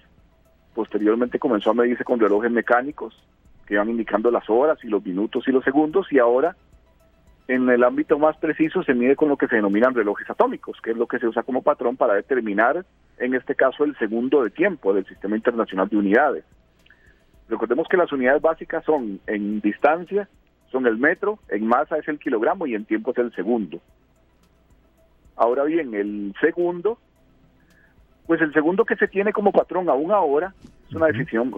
Posteriormente comenzó a medirse con relojes mecánicos que iban indicando las horas y los minutos y los segundos, y ahora en el ámbito más preciso se mide con lo que se denominan relojes atómicos, que es lo que se usa como patrón para determinar, en este caso, el segundo de tiempo del Sistema Internacional de Unidades. Recordemos que las unidades básicas son, en distancia, son el metro, en masa es el kilogramo y en tiempo es el segundo. Ahora bien, el segundo que se tiene como patrón aún ahora es una definición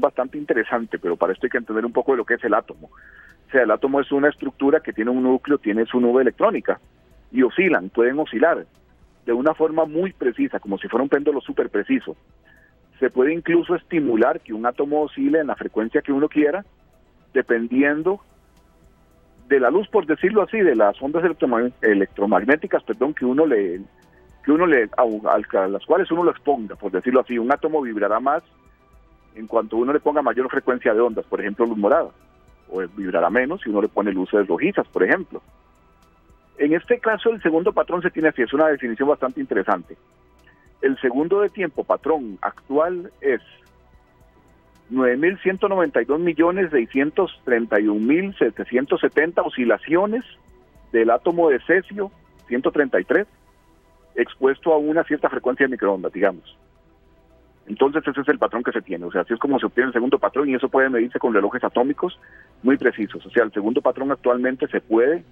bastante interesante, pero para esto hay que entender un poco de lo que es el átomo. O sea, el átomo es una estructura que tiene un núcleo, tiene su nube electrónica, y oscilan, pueden oscilar de una forma muy precisa, como si fuera un péndulo súper preciso. Se puede incluso estimular que un átomo oscile en la frecuencia que uno quiera, dependiendo de la luz, por decirlo así, de las ondas electromagnéticas, a las cuales uno lo exponga, por decirlo así. Un átomo vibrará más en cuanto uno le ponga mayor frecuencia de ondas, por ejemplo, luz morada, o vibrará menos si uno le pone luces rojizas, por ejemplo. En este caso, el segundo patrón se tiene así, es una definición bastante interesante. El segundo de tiempo patrón actual es 9.192.631.770 oscilaciones del átomo de cesio 133 expuesto a una cierta frecuencia de microondas, digamos. Entonces ese es el patrón que se tiene, o sea, así es como se obtiene el segundo patrón, y eso puede medirse con relojes atómicos muy precisos. O sea, el segundo patrón actualmente se puede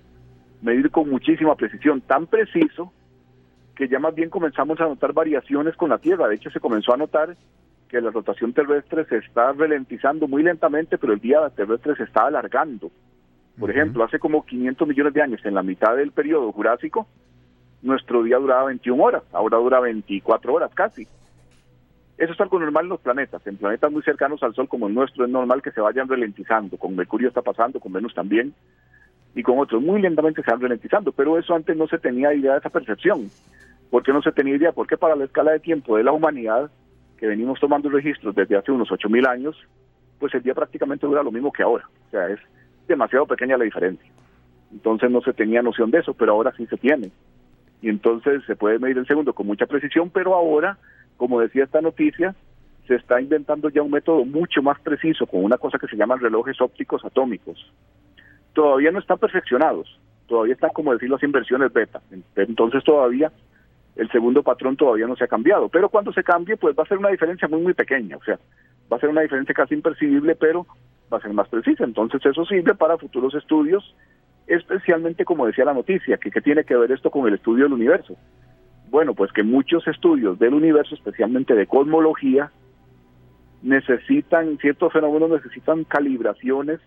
medir con muchísima precisión, tan preciso que ya más bien comenzamos a notar variaciones con la Tierra. De hecho, se comenzó a notar que la rotación terrestre se está ralentizando muy lentamente, pero el día terrestre se está alargando. Por ejemplo, hace como 500 millones de años, en la mitad del periodo jurásico, nuestro día duraba 21 horas, ahora dura 24 horas casi. Eso es algo normal en los planetas. En planetas muy cercanos al Sol, como el nuestro, es normal que se vayan ralentizando. Con Mercurio está pasando, con Venus también, y con otros muy lentamente se van ralentizando. Pero eso antes no se tenía idea de esa percepción. ¿Por qué no se tenía idea? Porque para la escala de tiempo de la humanidad, que venimos tomando registros desde hace unos 8.000 años, pues el día prácticamente dura lo mismo que ahora. O sea, es demasiado pequeña la diferencia. Entonces no se tenía noción de eso, pero ahora sí se tiene. Y entonces se puede medir el segundo con mucha precisión, pero ahora, como decía esta noticia, se está inventando ya un método mucho más preciso con una cosa que se llaman relojes ópticos atómicos. Todavía no están perfeccionados, todavía están, como decirlo, las inversiones beta. Entonces todavía El segundo patrón todavía no se ha cambiado, pero cuando se cambie, pues va a ser una diferencia muy, muy pequeña, o sea, va a ser una diferencia casi imperceptible, pero va a ser más precisa. Entonces eso sirve para futuros estudios, especialmente, como decía la noticia, que tiene que ver esto con el estudio del universo. Bueno, pues que muchos estudios del universo, especialmente de cosmología, ciertos fenómenos necesitan calibraciones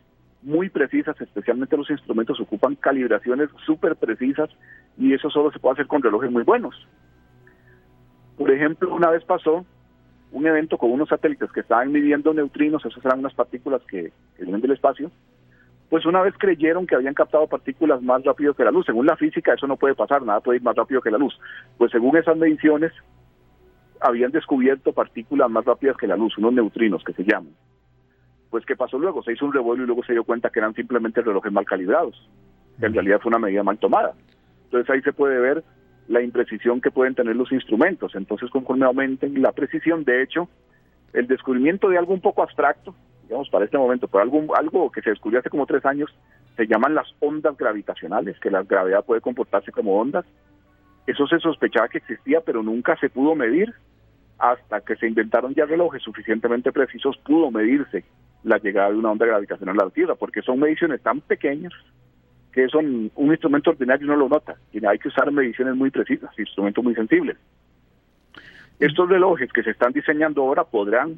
muy precisas, especialmente los instrumentos ocupan calibraciones súper precisas, y eso solo se puede hacer con relojes muy buenos. Por ejemplo, una vez pasó un evento con unos satélites que estaban midiendo neutrinos, esas eran unas partículas que vienen del espacio, pues una vez creyeron que habían captado partículas más rápido que la luz. Según la física eso no puede pasar, nada puede ir más rápido que la luz. Pues según esas mediciones habían descubierto partículas más rápidas que la luz, unos neutrinos que se llaman. Pues ¿qué pasó luego? Se hizo un revuelo y luego se dio cuenta que eran simplemente relojes mal calibrados, que en realidad fue una medida mal tomada. Entonces ahí se puede ver la imprecisión que pueden tener los instrumentos. Entonces, conforme aumenten la precisión, de hecho, el descubrimiento de algo un poco abstracto, digamos para este momento, pero algo que se descubrió hace como 3 años, se llaman las ondas gravitacionales, que la gravedad puede comportarse como ondas. Eso se sospechaba que existía, pero nunca se pudo medir. Hasta que se inventaron ya relojes suficientemente precisos, pudo medirse la llegada de una onda gravitacional a la Tierra, porque son mediciones tan pequeñas que son un instrumento ordinario no lo nota, y hay que usar mediciones muy precisas, instrumentos muy sensibles. Estos relojes que se están diseñando ahora podrán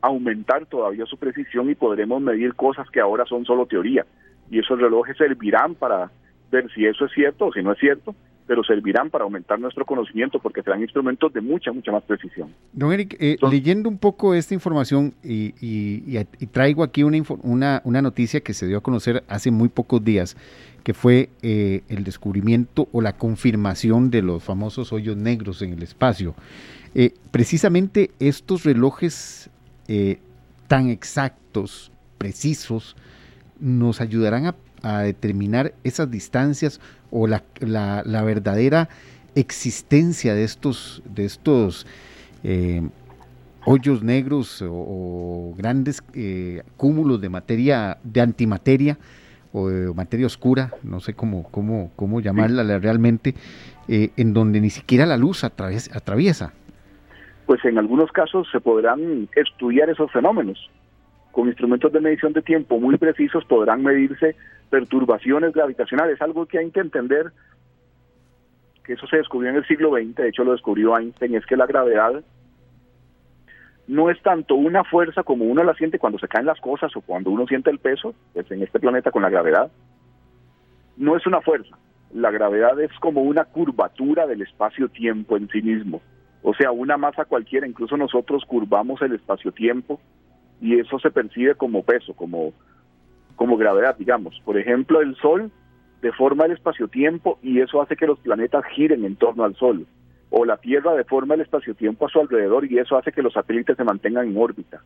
aumentar todavía su precisión y podremos medir cosas que ahora son solo teoría, y esos relojes servirán para ver si eso es cierto o si no es cierto, pero servirán para aumentar nuestro conocimiento porque serán instrumentos de mucha, mucha más precisión. Don Eric, leyendo un poco esta información y traigo aquí una noticia que se dio a conocer hace muy pocos días, que fue el descubrimiento o la confirmación de los famosos hoyos negros en el espacio. Precisamente estos relojes tan exactos, precisos, nos ayudarán a determinar esas distancias o la verdadera existencia de estos hoyos negros o grandes cúmulos de materia, de antimateria o de materia oscura, no sé cómo llamarla realmente, en donde ni siquiera la luz atraviesa. Pues en algunos casos se podrán estudiar esos fenómenos. Con instrumentos de medición de tiempo muy precisos podrán medirse perturbaciones gravitacionales, algo que hay que entender, que eso se descubrió en el siglo XX, de hecho lo descubrió Einstein, es que la gravedad no es tanto una fuerza como uno la siente cuando se caen las cosas o cuando uno siente el peso, pues en este planeta con la gravedad, no es una fuerza, la gravedad es como una curvatura del espacio-tiempo en sí mismo, o sea, una masa cualquiera, incluso nosotros curvamos el espacio-tiempo, y eso se percibe como peso, como gravedad, digamos. Por ejemplo, el Sol deforma el espacio-tiempo y eso hace que los planetas giren en torno al Sol. O la Tierra deforma el espacio-tiempo a su alrededor y eso hace que los satélites se mantengan en órbita.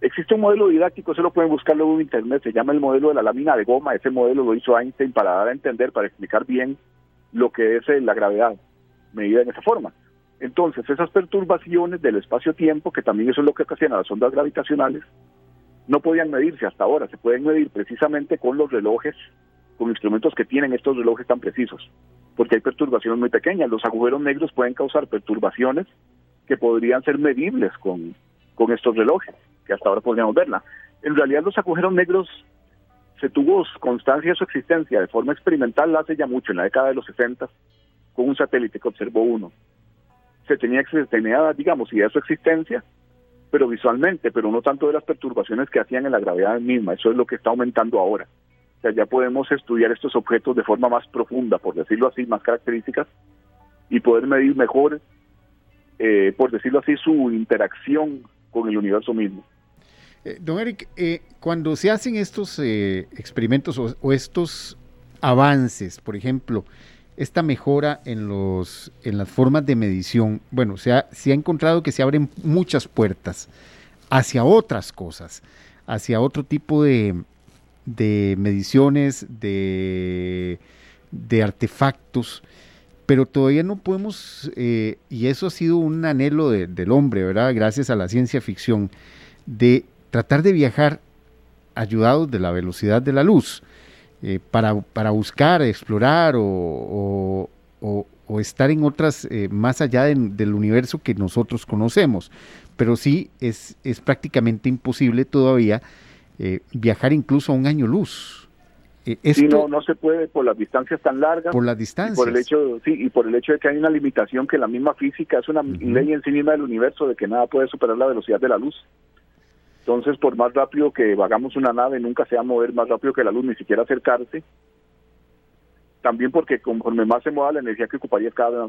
Existe un modelo didáctico, se lo pueden buscar luego en internet, se llama el modelo de la lámina de goma. Ese modelo lo hizo Einstein para dar a entender, para explicar bien lo que es la gravedad medida en esa forma. Entonces, esas perturbaciones del espacio-tiempo, que también eso es lo que ocasionan las ondas gravitacionales, no podían medirse hasta ahora, se pueden medir precisamente con los relojes, con instrumentos que tienen estos relojes tan precisos, porque hay perturbaciones muy pequeñas. Los agujeros negros pueden causar perturbaciones que podrían ser medibles con estos relojes, que hasta ahora podríamos verla. En realidad, los agujeros negros se tuvo constancia de su existencia de forma experimental hace ya mucho, en la década de los 60, con un satélite que observó uno. Se tenía, digamos, idea de su existencia, pero visualmente, pero no tanto de las perturbaciones que hacían en la gravedad misma. Eso es lo que está aumentando ahora. O sea, ya podemos estudiar estos objetos de forma más profunda, por decirlo así, más características, y poder medir mejor, por decirlo así, su interacción con el universo mismo. Don Eric, cuando se hacen estos experimentos o estos avances, por ejemplo, esta mejora en las formas de medición, bueno, se ha encontrado que se abren muchas puertas hacia otras cosas, hacia otro tipo de mediciones, de artefactos, pero todavía no podemos, y eso ha sido un anhelo del hombre, ¿verdad? Gracias a la ciencia ficción, de tratar de viajar ayudados de la velocidad de la luz. Para buscar, explorar o o estar en otras más allá del universo que nosotros conocemos, pero sí es prácticamente imposible todavía viajar incluso a un año luz. Esto, sí, no se puede por las distancias tan largas. Por las distancias. Y por el hecho de que hay una limitación que la misma física es una ley en sí misma del universo, de que nada puede superar la velocidad de la luz. Entonces, por más rápido que vagamos una nave, nunca se va a mover más rápido que la luz, ni siquiera acercarse. También porque conforme más se mueva, la energía que ocuparía es cada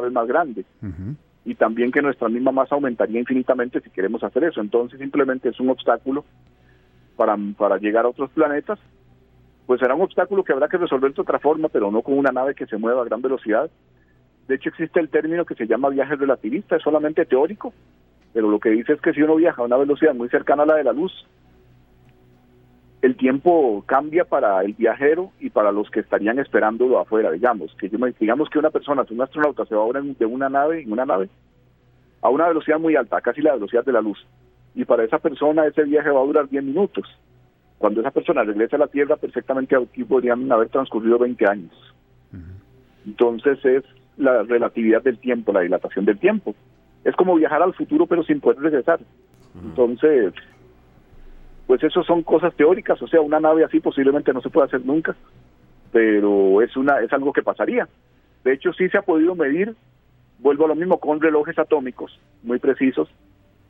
vez más grande. Uh-huh. Y también que nuestra misma masa aumentaría infinitamente si queremos hacer eso. Entonces, simplemente es un obstáculo para llegar a otros planetas. Pues será un obstáculo que habrá que resolver de otra forma, pero no con una nave que se mueva a gran velocidad. De hecho, existe el término que se llama viaje relativista, es solamente teórico, pero lo que dice es que si uno viaja a una velocidad muy cercana a la de la luz, el tiempo cambia para el viajero y para los que estarían esperándolo afuera. Digamos que una persona, un astronauta, se va ahora en una nave a una velocidad muy alta, casi la velocidad de la luz, y para esa persona ese viaje va a durar 10 minutos. Cuando esa persona regresa a la Tierra, perfectamente aquí podrían haber transcurrido 20 años. Uh-huh. Entonces es la relatividad del tiempo, la dilatación del tiempo. Es como viajar al futuro pero sin poder regresar. Uh-huh. Entonces, pues eso son cosas teóricas, o sea, una nave así posiblemente no se puede hacer nunca, pero es algo que pasaría. De hecho, sí se ha podido medir, vuelvo a lo mismo, con relojes atómicos muy precisos,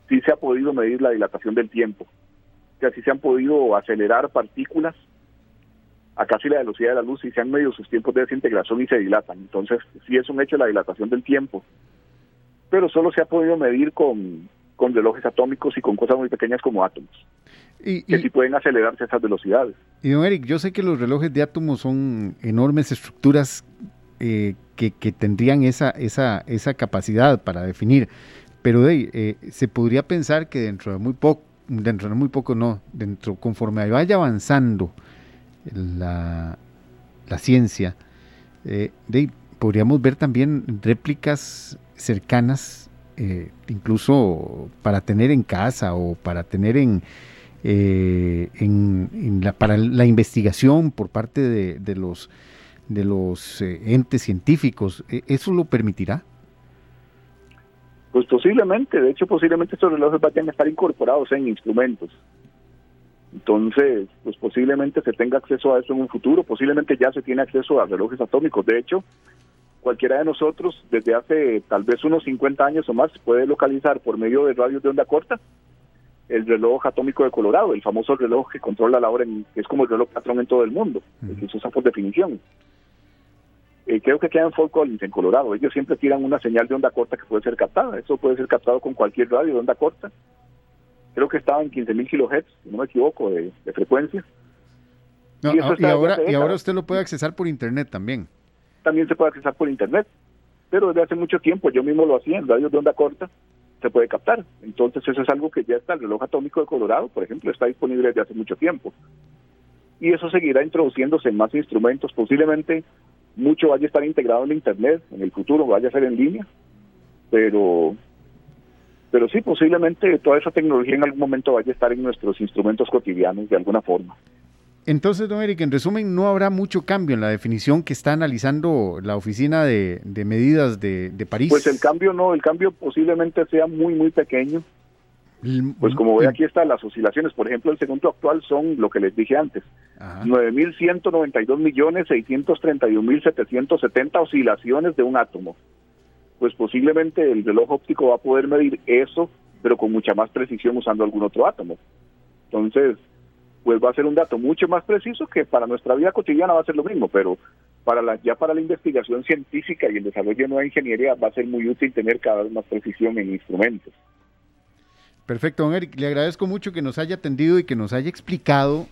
sí se ha podido medir la dilatación del tiempo. Que así se han podido acelerar partículas a casi la velocidad de la luz y se han medido sus tiempos de desintegración y se dilatan. Entonces, sí es un hecho la dilatación del tiempo, pero solo se ha podido medir con relojes atómicos y con cosas muy pequeñas como átomos, que sí pueden acelerarse a esas velocidades. Y don Eric, yo sé que los relojes de átomos son enormes estructuras que tendrían esa capacidad para definir, pero se podría pensar que conforme vaya avanzando la ciencia, podríamos ver también réplicas cercanas, incluso para tener en casa o para tener para la investigación por parte de los entes científicos. ¿Eso lo permitirá? Pues posiblemente, de hecho posiblemente estos relojes vayan a estar incorporados en instrumentos. Entonces, pues posiblemente se tenga acceso a eso en un futuro, posiblemente ya se tiene acceso a relojes atómicos. De hecho, cualquiera de nosotros desde hace tal vez unos 50 años o más puede localizar por medio de radios de onda corta el reloj atómico de Colorado, el famoso reloj que controla la hora, que es como el reloj patrón en todo el mundo, el que se usa por definición. Creo que queda en Fort Collins, en Colorado. Ellos siempre tiran una señal de onda corta que puede ser captada. Eso puede ser captado con cualquier radio de onda corta. Creo que estaba en 15.000 kilohertz, si no me equivoco, de frecuencia. No, y ahora usted lo puede accesar por internet también. También se puede accesar por internet. Pero desde hace mucho tiempo, yo mismo lo hacía en radios de onda corta, se puede captar. Entonces eso es algo que ya está. El reloj atómico de Colorado, por ejemplo, está disponible desde hace mucho tiempo. Y eso seguirá introduciéndose en más instrumentos, posiblemente. Mucho vaya a estar integrado en internet, en el futuro vaya a ser en línea, pero sí, posiblemente toda esa tecnología en algún momento vaya a estar en nuestros instrumentos cotidianos de alguna forma. Entonces, don Eric, en resumen, no habrá mucho cambio en la definición que está analizando la Oficina de Medidas de París. Pues el cambio posiblemente sea muy, muy pequeño. Pues como ve, aquí están las oscilaciones. Por ejemplo, el segundo actual son lo que les dije antes, 9.192.631.770 oscilaciones de un átomo. Pues posiblemente el reloj óptico va a poder medir eso, pero con mucha más precisión usando algún otro átomo. Entonces, pues va a ser un dato mucho más preciso que para nuestra vida cotidiana va a ser lo mismo, pero para la investigación científica y el desarrollo de nueva ingeniería va a ser muy útil tener cada vez más precisión en instrumentos. Perfecto, don Eric, le agradezco mucho que nos haya atendido y que nos haya explicado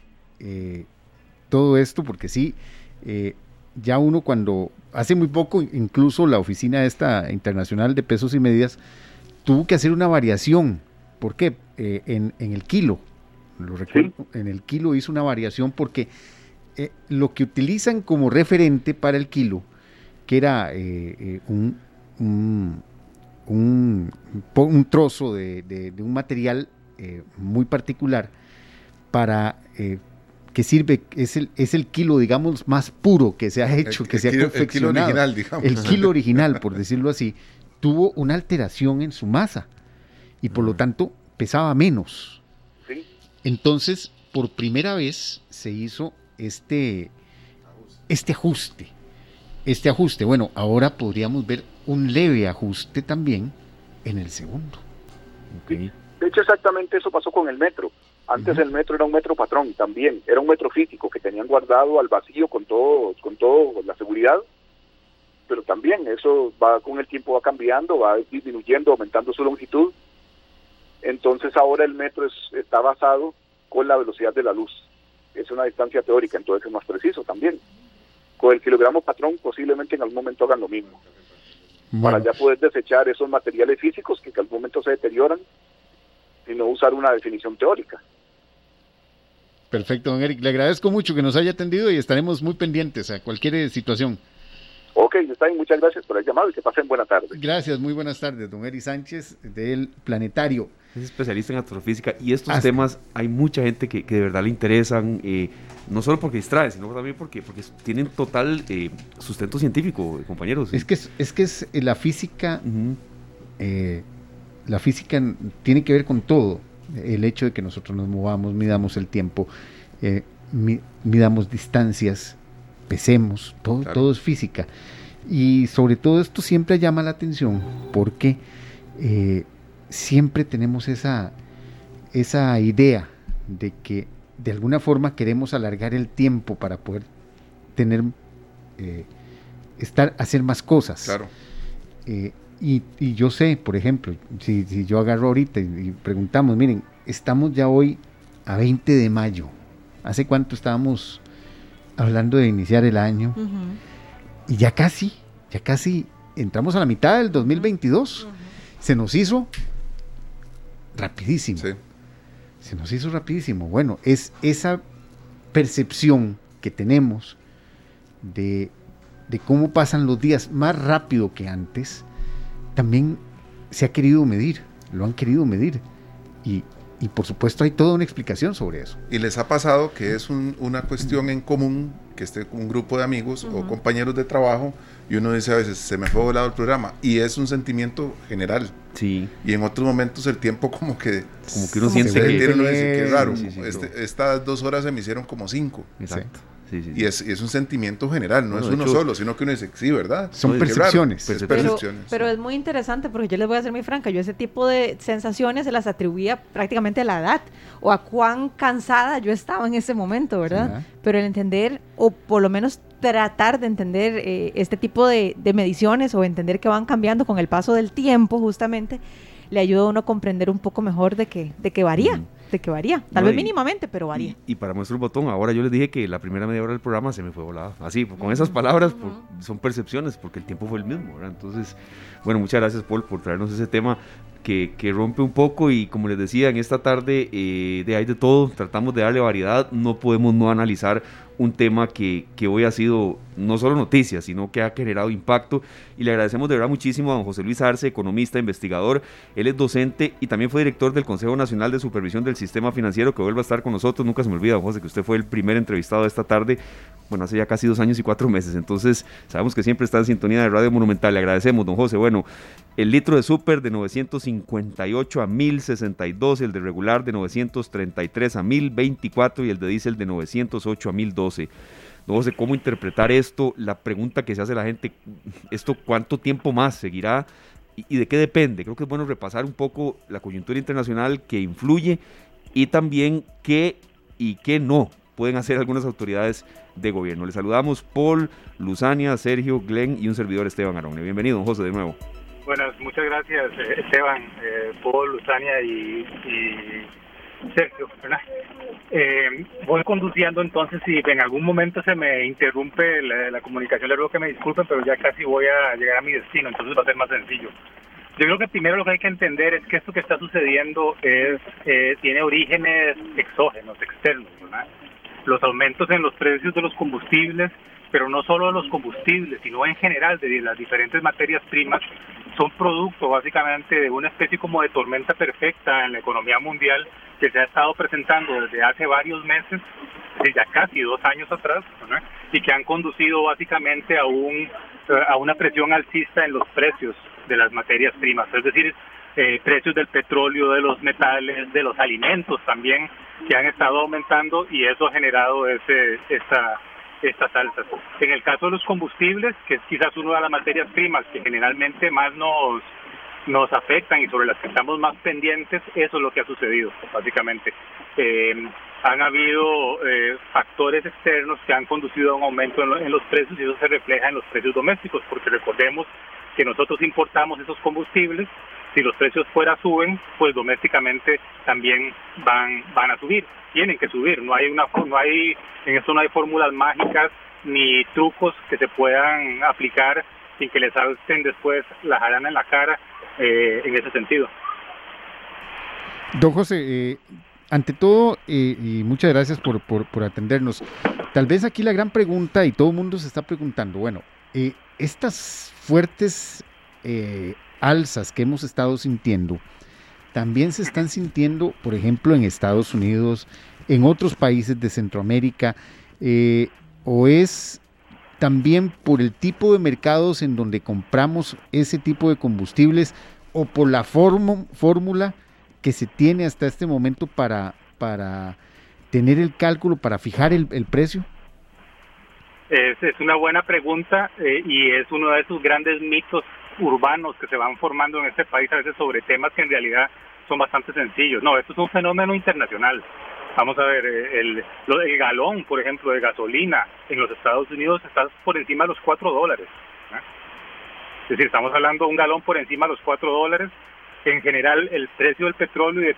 todo esto, porque sí, ya uno cuando, hace muy poco, incluso la Oficina esta Internacional de Pesos y Medidas tuvo que hacer una variación, ¿por qué? En el kilo, lo recuerdo, ¿sí? En el kilo hizo una variación porque lo que utilizan como referente para el kilo, que era un trozo de un material muy particular para que sirve, es el kilo, digamos, más puro que se ha hecho, que se ha confeccionado. El kilo original, digamos. El kilo original, por decirlo así, tuvo una alteración en su masa y por lo tanto pesaba menos. Sí. Entonces, por primera vez se hizo este ajuste. Bueno, ahora podríamos ver un leve ajuste también en el segundo. Okay. De hecho, exactamente eso pasó con el metro. Antes el metro era un metro patrón también, era un metro físico que tenían guardado al vacío con la seguridad, pero también eso va con el tiempo, va cambiando, va disminuyendo, aumentando su longitud. Entonces ahora el metro está basado con la velocidad de la luz. Es una distancia teórica, entonces es más preciso también. Con el kilogramo patrón posiblemente en algún momento hagan lo mismo. Bueno. Para ya poder desechar esos materiales físicos que en algún momento se deterioran, sino usar una definición teórica. Perfecto, don Eric. Le agradezco mucho que nos haya atendido y estaremos muy pendientes a cualquier situación. Ok, está bien. Muchas gracias por el llamado y que pasen buena tarde. Gracias, muy buenas tardes, don Eric Sánchez del Planetario. Es especialista en astrofísica y estos temas hay mucha gente que de verdad le interesan, no solo porque distrae, sino también porque tienen total sustento científico, compañeros. Es que es la física, la física tiene que ver con todo, el hecho de que nosotros nos movamos, midamos el tiempo, midamos distancias, pesemos, todo es física. Y sobre todo esto siempre llama la atención porque siempre tenemos esa idea de que de alguna forma queremos alargar el tiempo para poder tener hacer más cosas. Claro. Y yo sé, por ejemplo, si yo agarro ahorita y preguntamos, miren, estamos ya hoy a 20 de mayo. ¿Hace cuánto estábamos hablando de iniciar el año? Y ya casi entramos a la mitad del 2022. Se nos hizo rapidísimo. Sí. Bueno, es esa percepción que tenemos de cómo pasan los días más rápido que antes, también se ha querido medir, lo han querido medir. Y por supuesto hay toda una explicación sobre eso. Y les ha pasado que es una cuestión en común, que esté un grupo de amigos o compañeros de trabajo, y uno dice a veces, se me fue volado el programa, y es un sentimiento general. Sí. Y en otros momentos el tiempo como que uno siente que es raro. Sí, estas 2 horas se me hicieron como 5. Exacto. ¿Sí? Sí. Y es un sentimiento general, no es uno solo, sino que uno dice, sí, ¿verdad? Son percepciones. Claro, percepciones. Pero es muy interesante porque yo les voy a ser muy franca, yo ese tipo de sensaciones se las atribuía prácticamente a la edad o a cuán cansada yo estaba en ese momento, ¿verdad? Sí, pero el entender, o por lo menos tratar de entender este tipo de mediciones o entender que van cambiando con el paso del tiempo justamente, le ayuda a uno a comprender un poco mejor de que varía. Tal vez mínimamente, pero varía. Y para muestra el botón, ahora yo les dije que la primera media hora del programa se me fue volada. Así, con esas palabras, son percepciones, porque el tiempo fue el mismo, ¿verdad? Entonces, bueno, muchas gracias, Paul, por traernos ese tema que rompe un poco. Y como les decía, en esta tarde hay de todo, tratamos de darle variedad, no podemos no analizar un tema que hoy ha sido no solo noticia, sino que ha generado impacto, y le agradecemos de verdad muchísimo a don José Luis Arce, economista, investigador. Él es docente y también fue director del Consejo Nacional de Supervisión del Sistema Financiero, que vuelva a estar con nosotros. Nunca se me olvida, don José, que usted fue el primer entrevistado de esta tarde, bueno, hace ya casi 2 años y 4 meses, entonces sabemos que siempre está en sintonía de Radio Monumental. Le agradecemos, don José. Bueno, el litro de súper de 958 a 1062, el de regular de 933 a 1024 y el de diésel de 908 a 1012. No sé cómo interpretar esto, la pregunta que se hace la gente, ¿esto cuánto tiempo más seguirá? ¿Y de qué depende? Creo que es bueno repasar un poco la coyuntura internacional que influye y también qué y qué no pueden hacer algunas autoridades de gobierno. Les saludamos Paul, Luzania, Sergio, Glenn y un servidor, Esteban Arone. Bienvenido, don José, de nuevo. Bueno, muchas gracias, Esteban, Paul, Luzania y Sergio, ¿verdad? Voy conduciendo, entonces si en algún momento se me interrumpe la comunicación, le ruego que me disculpen, pero ya casi voy a llegar a mi destino, entonces va a ser más sencillo. Yo creo que primero lo que hay que entender es que esto que está sucediendo tiene orígenes exógenos, externos, ¿verdad? Los aumentos en los precios de los combustibles, pero no solo de los combustibles, sino en general de las diferentes materias primas, son producto básicamente de una especie como de tormenta perfecta en la economía mundial que se ha estado presentando desde hace varios meses de ya casi 2 años atrás, ¿verdad? Y que han conducido básicamente a una presión alcista en los precios de las materias primas, es decir, precios del petróleo, de los metales, de los alimentos también, que han estado aumentando, y eso ha generado estas alzas. En el caso de los combustibles, que es quizás una de las materias primas que generalmente más nos afectan y sobre las que estamos más pendientes, eso es lo que ha sucedido, básicamente. Han habido factores externos que han conducido a un aumento en los precios, y eso se refleja en los precios domésticos, porque recordemos que nosotros importamos esos combustibles. Si los precios fuera suben, pues domésticamente también van a subir, tienen que subir. En esto no hay fórmulas mágicas ni trucos que se puedan aplicar sin que les salten después la jarana en la cara en ese sentido. Don José, ante todo, y muchas gracias por atendernos. Tal vez aquí la gran pregunta, y todo el mundo se está preguntando, bueno, estas fuertes alzas que hemos estado sintiendo, también se están sintiendo, por ejemplo, en Estados Unidos, en otros países de Centroamérica, o es también por el tipo de mercados en donde compramos ese tipo de combustibles, o por la fórmula que se tiene hasta este momento para tener el cálculo, para fijar el precio. Es una buena pregunta, y es uno de esos grandes mitos urbanos que se van formando en este país a veces sobre temas que en realidad son bastante sencillos. No, esto es un fenómeno internacional. Vamos a ver, el galón, por ejemplo, de gasolina en los Estados Unidos está por encima de los $4, ¿no? Es decir, estamos hablando de un galón por encima de los $4. En general, el precio del petróleo y de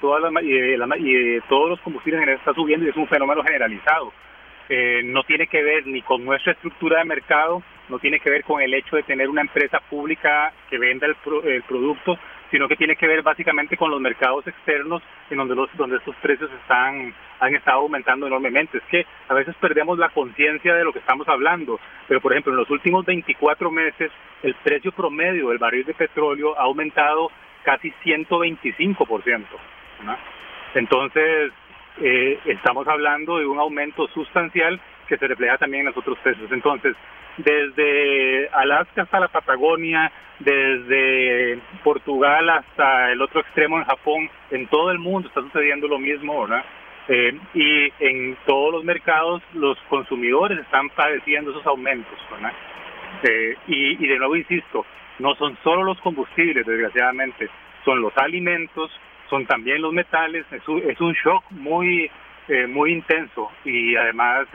todos los combustibles en general está subiendo, y es un fenómeno generalizado. No tiene que ver ni con nuestra estructura de mercado, no tiene que ver con el hecho de tener una empresa pública que venda el producto, sino que tiene que ver básicamente con los mercados externos, en donde estos precios han estado aumentando enormemente. Es que a veces perdemos la conciencia de lo que estamos hablando, pero por ejemplo en los últimos 24 meses el precio promedio del barril de petróleo ha aumentado casi 125%, ¿no? Entonces estamos hablando de un aumento sustancial que se refleja también en los otros precios. Entonces, desde Alaska hasta la Patagonia, desde Portugal hasta el otro extremo en Japón, en todo el mundo está sucediendo lo mismo, ¿verdad? Y en todos los mercados los consumidores están padeciendo esos aumentos, ¿verdad? Y de nuevo insisto, no son solo los combustibles, desgraciadamente, son los alimentos, son también los metales. Es un shock muy intenso, y además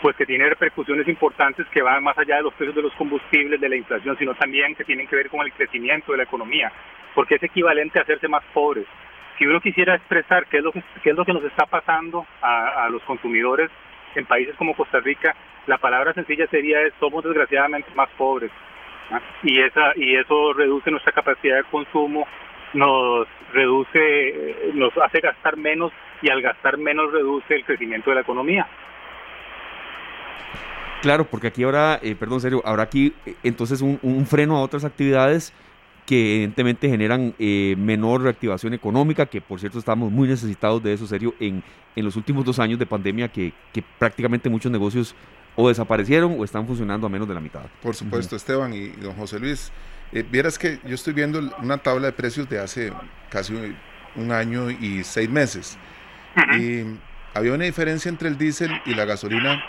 pues que tiene repercusiones importantes que van más allá de los precios de los combustibles, de la inflación, sino también que tienen que ver con el crecimiento de la economía, porque es equivalente a hacerse más pobres. Si uno quisiera expresar qué es lo que nos está pasando a los consumidores en países como Costa Rica, la palabra sencilla sería: somos desgraciadamente más pobres, ¿no? Y eso reduce nuestra capacidad de consumo, nos hace gastar menos, y al gastar menos reduce el crecimiento de la economía. Claro, porque aquí ahora, habrá aquí entonces un freno a otras actividades que evidentemente generan menor reactivación económica, que por cierto estamos muy necesitados de eso, serio, en los últimos 2 años de pandemia, que prácticamente muchos negocios o desaparecieron o están funcionando a menos de la mitad. Por supuesto, uh-huh. Esteban y don José Luis, vieras que yo estoy viendo una tabla de precios de hace casi un año y 6 meses, uh-huh. Y había una diferencia entre el diésel y la gasolina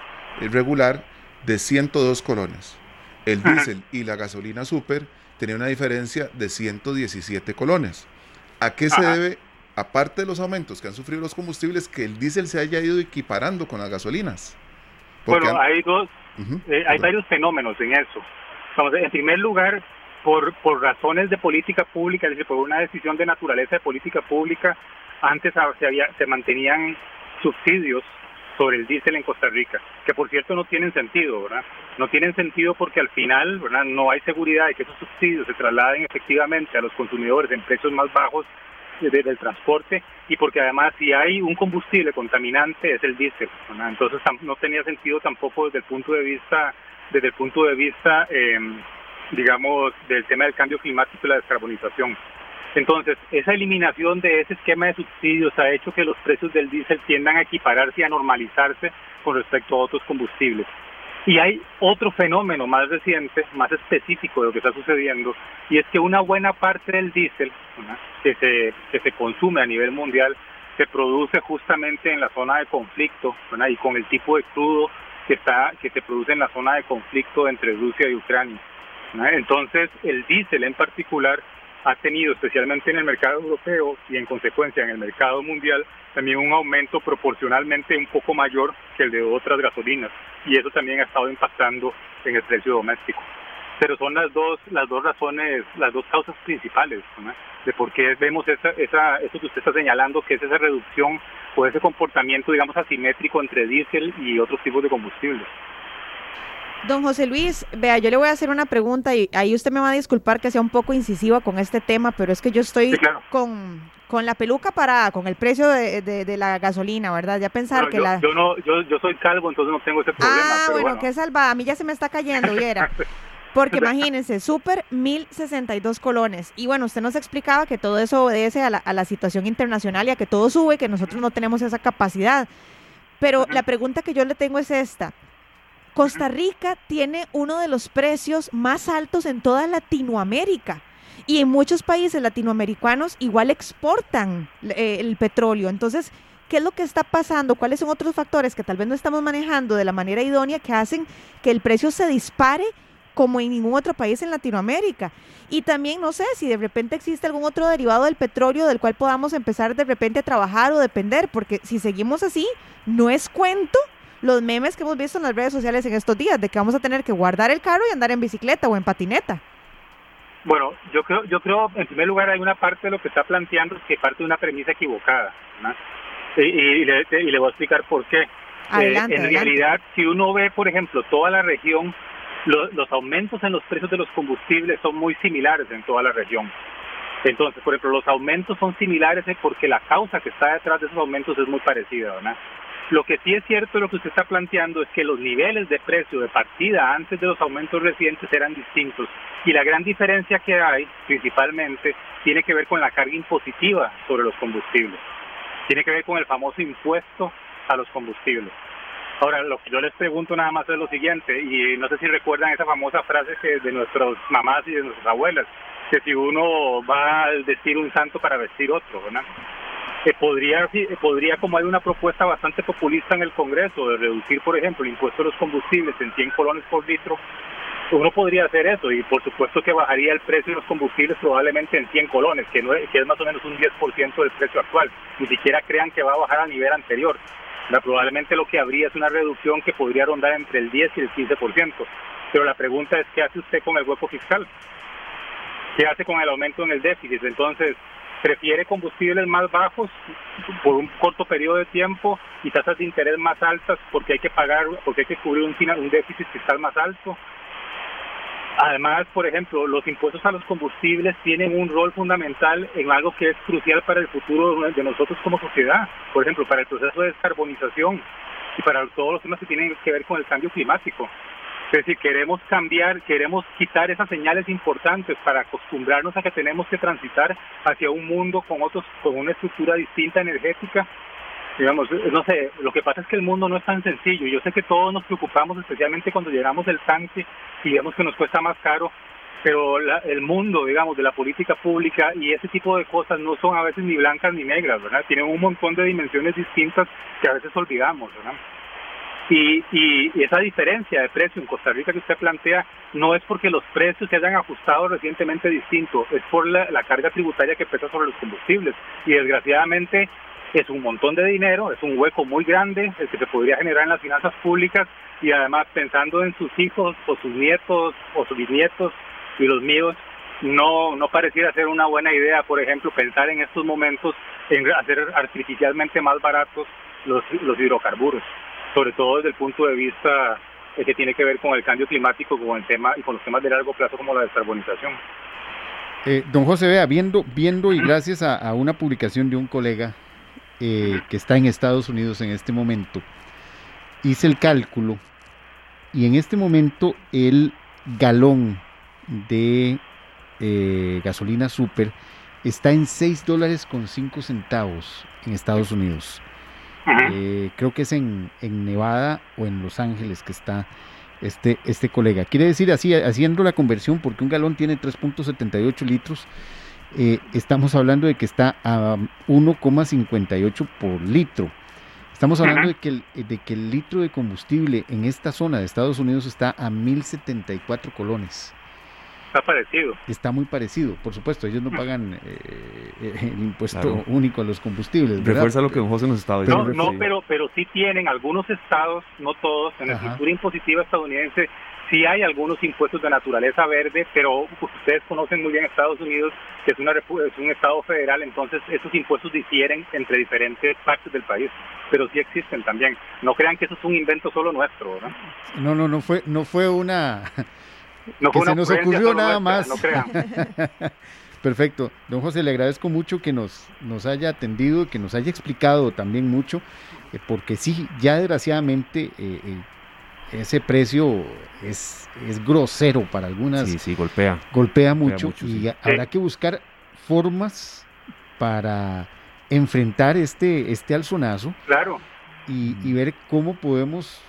regular de 102 colones. El diésel y la gasolina super tenía una diferencia de 117 colones. ¿A qué se debe, aparte de los aumentos que han sufrido los combustibles, que el diésel se haya ido equiparando con las gasolinas? Porque hay varios fenómenos en eso. Entonces, en primer lugar, por razones de política pública, es decir, por una decisión de naturaleza de política pública, antes se mantenían subsidios sobre el diésel en Costa Rica, que por cierto no tienen sentido, ¿verdad? No tienen sentido porque al final, ¿verdad?, no hay seguridad de que esos subsidios se trasladen efectivamente a los consumidores en precios más bajos del transporte, y porque además si hay un combustible contaminante es el diésel, ¿verdad? Entonces no tenía sentido tampoco desde el punto de vista, digamos, del tema del cambio climático y la descarbonización. Entonces, esa eliminación de ese esquema de subsidios ha hecho que los precios del diésel tiendan a equipararse y a normalizarse con respecto a otros combustibles. Y hay otro fenómeno más reciente, más específico de lo que está sucediendo, y es que una buena parte del diésel que se consume a nivel mundial se produce justamente en la zona de conflicto, ¿verdad? Y con el tipo de crudo que se produce en la zona de conflicto entre Rusia y Ucrania, ¿verdad? Entonces, el diésel en particular ha tenido, especialmente en el mercado europeo y en consecuencia en el mercado mundial, también un aumento proporcionalmente un poco mayor que el de otras gasolinas, y eso también ha estado impactando en el precio doméstico. Pero son las dos razones, las dos causas principales, ¿no?, de por qué vemos eso que usted está señalando, que es esa reducción o ese comportamiento, digamos, asimétrico entre diésel y otros tipos de combustibles. Don José Luis, vea, yo le voy a hacer una pregunta y ahí usted me va a disculpar que sea un poco incisiva con este tema, pero es que yo estoy con la peluca parada, con el precio de la gasolina, ¿verdad? Ya pensar bueno, que yo soy calvo, entonces no tengo ese problema. Ah, pero bueno, qué salvada, a mí ya se me está cayendo, viera. Porque imagínense, súper 1.062 colones. Y bueno, usted nos explicaba que todo eso obedece a la situación internacional y a que todo sube, que nosotros no tenemos esa capacidad. Pero la pregunta que yo le tengo es esta. Costa Rica tiene uno de los precios más altos en toda Latinoamérica y en muchos países latinoamericanos igual exportan el petróleo. Entonces, ¿qué es lo que está pasando? ¿Cuáles son otros factores que tal vez no estamos manejando de la manera idónea que hacen que el precio se dispare como en ningún otro país en Latinoamérica? Y también no sé si de repente existe algún otro derivado del petróleo del cual podamos empezar de repente a trabajar o depender, porque si seguimos así, no es cuento los memes que hemos visto en las redes sociales en estos días, de que vamos a tener que guardar el carro y andar en bicicleta o en patineta. Bueno, yo creo, en primer lugar, hay una parte de lo que está planteando que parte de una premisa equivocada, ¿no? Y le voy a explicar por qué. Adelante, en realidad, si uno ve, por ejemplo, toda la región, los aumentos en los precios de los combustibles son muy similares en toda la región. Entonces, por ejemplo, los aumentos son similares porque la causa que está detrás de esos aumentos es muy parecida, ¿verdad? Lo que sí es cierto, lo que usted está planteando, es que los niveles de precio de partida antes de los aumentos recientes eran distintos, y la gran diferencia que hay, principalmente, tiene que ver con la carga impositiva sobre los combustibles, tiene que ver con el famoso impuesto a los combustibles. Ahora, lo que yo les pregunto nada más es lo siguiente, y no sé si recuerdan esa famosa frase que de nuestras mamás y de nuestras abuelas, que si uno va a vestir un santo para vestir otro, ¿verdad? Podría, como hay una propuesta bastante populista en el Congreso de reducir, por ejemplo, el impuesto a los combustibles en 100 colones por litro, uno podría hacer eso y por supuesto que bajaría el precio de los combustibles probablemente en 100 colones, que es más o menos un 10% del precio actual. Ni siquiera crean que va a bajar al nivel anterior. Probablemente lo que habría es una reducción que podría rondar entre el 10 y el 15%. Pero la pregunta es, ¿qué hace usted con el hueco fiscal? ¿Qué hace con el aumento en el déficit? Entonces, prefiere combustibles más bajos por un corto periodo de tiempo y tasas de interés más altas porque hay que cubrir un déficit fiscal más alto. Además, por ejemplo, los impuestos a los combustibles tienen un rol fundamental en algo que es crucial para el futuro de nosotros como sociedad, por ejemplo, para el proceso de descarbonización y para todos los temas que tienen que ver con el cambio climático. Es decir, queremos quitar esas señales importantes para acostumbrarnos a que tenemos que transitar hacia un mundo con una estructura distinta energética. Digamos, no sé, lo que pasa es que el mundo no es tan sencillo. Yo sé que todos nos preocupamos, especialmente cuando llenamos el tanque y vemos que nos cuesta más caro, pero el mundo, digamos, de la política pública y ese tipo de cosas no son a veces ni blancas ni negras, ¿verdad? Tienen un montón de dimensiones distintas que a veces olvidamos, ¿verdad? Y esa diferencia de precio en Costa Rica que usted plantea no es porque los precios se hayan ajustado recientemente distinto, es por la carga tributaria que pesa sobre los combustibles. Y desgraciadamente es un montón de dinero, es un hueco muy grande el que se podría generar en las finanzas públicas, y además pensando en sus hijos o sus nietos o sus bisnietos y los míos, no pareciera ser una buena idea, por ejemplo, pensar en estos momentos en hacer artificialmente más baratos los hidrocarburos, sobre todo desde el punto de vista que tiene que ver con el cambio climático, con el tema y con los temas de largo plazo como la descarbonización. Don José, vea, viendo y gracias a una publicación de un colega que está en Estados Unidos en este momento, hice el cálculo y en este momento el galón de gasolina super está en $6.05 en Estados Unidos. Creo que es en Nevada o en Los Ángeles que está este colega. Quiere decir, así haciendo la conversión, porque un galón tiene 3.78 litros, estamos hablando de que está a 1.58 por litro. Estamos hablando de que el litro de combustible en esta zona de Estados Unidos está a 1.074 colones. Está parecido. Está muy parecido, por supuesto. Ellos no pagan el impuesto único a los combustibles, ¿verdad? Refuerza lo que don José nos estaba diciendo. Pero sí tienen algunos estados, no todos, en la estructura impositiva estadounidense, sí hay algunos impuestos de naturaleza verde, pero ustedes conocen muy bien Estados Unidos, que es un estado federal, entonces esos impuestos difieren entre diferentes partes del país, pero sí existen también. No crean que eso es un invento solo nuestro, ¿verdad? No fue una ocurrencia, no crean. Perfecto, don José, le agradezco mucho que nos haya atendido, que nos haya explicado también mucho, porque sí, ya desgraciadamente ese precio es grosero para algunas. Sí, golpea mucho y sí. Habrá que buscar formas para enfrentar este alzonazo. Claro. Y ver cómo podemos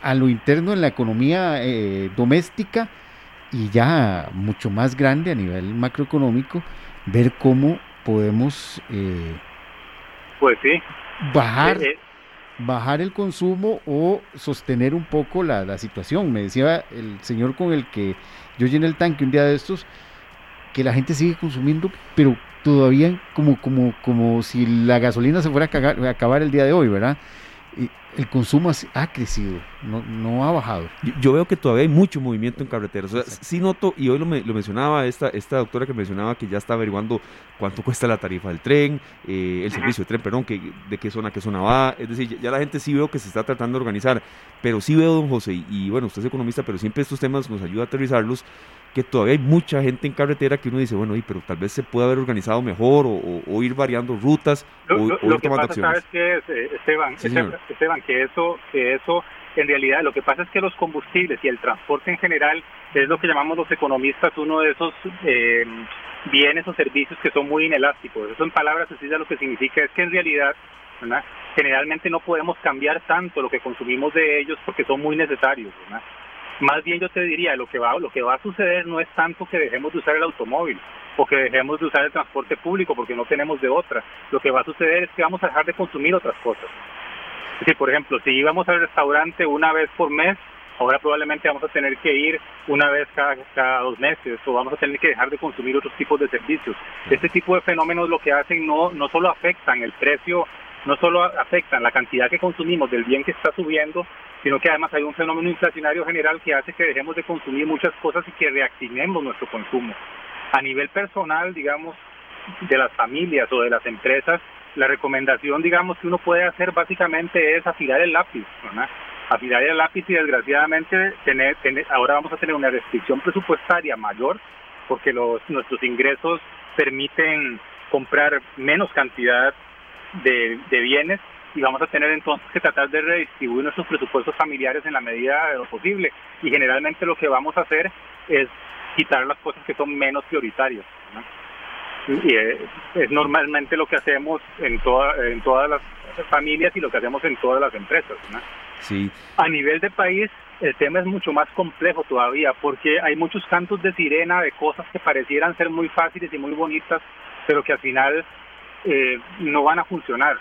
a lo interno en la economía doméstica y ya mucho más grande a nivel macroeconómico, ver cómo podemos bajar el consumo o sostener un poco la situación. Me decía el señor con el que yo llené el tanque un día de estos, que la gente sigue consumiendo, pero todavía como si la gasolina se fuera a acabar el día de hoy, ¿verdad? El consumo ha crecido, no ha bajado. Yo veo que todavía hay mucho movimiento en carreteras. O sea, sí noto, y hoy lo mencionaba esta doctora que mencionaba que ya está averiguando cuánto cuesta la tarifa del tren, el servicio de tren, perdón, de qué zona va. Es decir, ya la gente sí veo que se está tratando de organizar, pero sí veo, don José, y bueno, usted es economista, pero siempre estos temas nos ayuda a aterrizarlos, que todavía hay mucha gente en carretera que uno dice, bueno, pero tal vez se puede haber organizado mejor o ir variando rutas o ir tomando acciones. Lo que pasa, ¿sabes qué, Esteban? Que eso en realidad, lo que pasa es que los combustibles y el transporte en general es lo que llamamos los economistas uno de esos bienes o servicios que son muy inelásticos. Eso en palabras sencillas lo que significa es que en realidad, ¿verdad?, generalmente no podemos cambiar tanto lo que consumimos de ellos porque son muy necesarios, ¿verdad? Más bien yo te diría, lo que va a suceder no es tanto que dejemos de usar el automóvil o que dejemos de usar el transporte público porque no tenemos de otra. Lo que va a suceder es que vamos a dejar de consumir otras cosas. Es decir, por ejemplo, si íbamos al restaurante una vez por mes, ahora probablemente vamos a tener que ir una vez cada 2 meses, o vamos a tener que dejar de consumir otros tipos de servicios. Este tipo de fenómenos lo que hacen no solo afectan el precio, no solo afectan la cantidad que consumimos del bien que está subiendo, sino que además hay un fenómeno inflacionario general que hace que dejemos de consumir muchas cosas y que reactivemos nuestro consumo. A nivel personal, digamos, de las familias o de las empresas, la recomendación, digamos, que uno puede hacer básicamente es afilar el lápiz, ¿verdad? Afilar el lápiz y desgraciadamente ahora vamos a tener una restricción presupuestaria mayor porque nuestros ingresos permiten comprar menos cantidad de bienes y vamos a tener entonces que tratar de redistribuir nuestros presupuestos familiares en la medida de lo posible y generalmente lo que vamos a hacer es quitar las cosas que son menos prioritarias, ¿no? Y es normalmente lo que hacemos en todas las familias y lo que hacemos en todas las empresas, ¿no? Sí. A nivel de país el tema es mucho más complejo todavía porque hay muchos cantos de sirena de cosas que parecieran ser muy fáciles y muy bonitas pero que al final no van a funcionar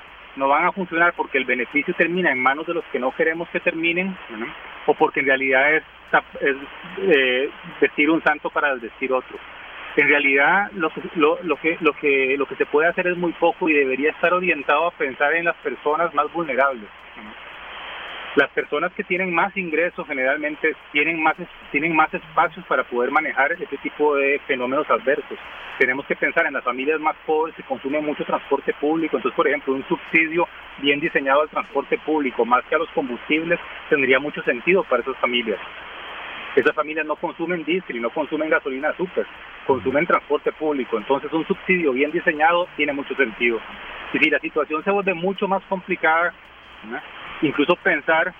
porque el beneficio termina en manos de los que no queremos que terminen, ¿no? O porque en realidad es vestir un santo para desvestir otro. En realidad lo que se puede hacer es muy poco y debería estar orientado a pensar en las personas más vulnerables, ¿no? Las personas que tienen más ingresos generalmente tienen más espacios para poder manejar este tipo de fenómenos adversos. Tenemos que pensar en las familias más pobres que consumen mucho transporte público. Entonces, por ejemplo, un subsidio bien diseñado al transporte público, más que a los combustibles, tendría mucho sentido para esas familias. Esas familias no consumen diésel y no consumen gasolina súper, consumen transporte público. Entonces, un subsidio bien diseñado tiene mucho sentido. Y si la situación se vuelve mucho más complicada, ¿no? Incluso pensar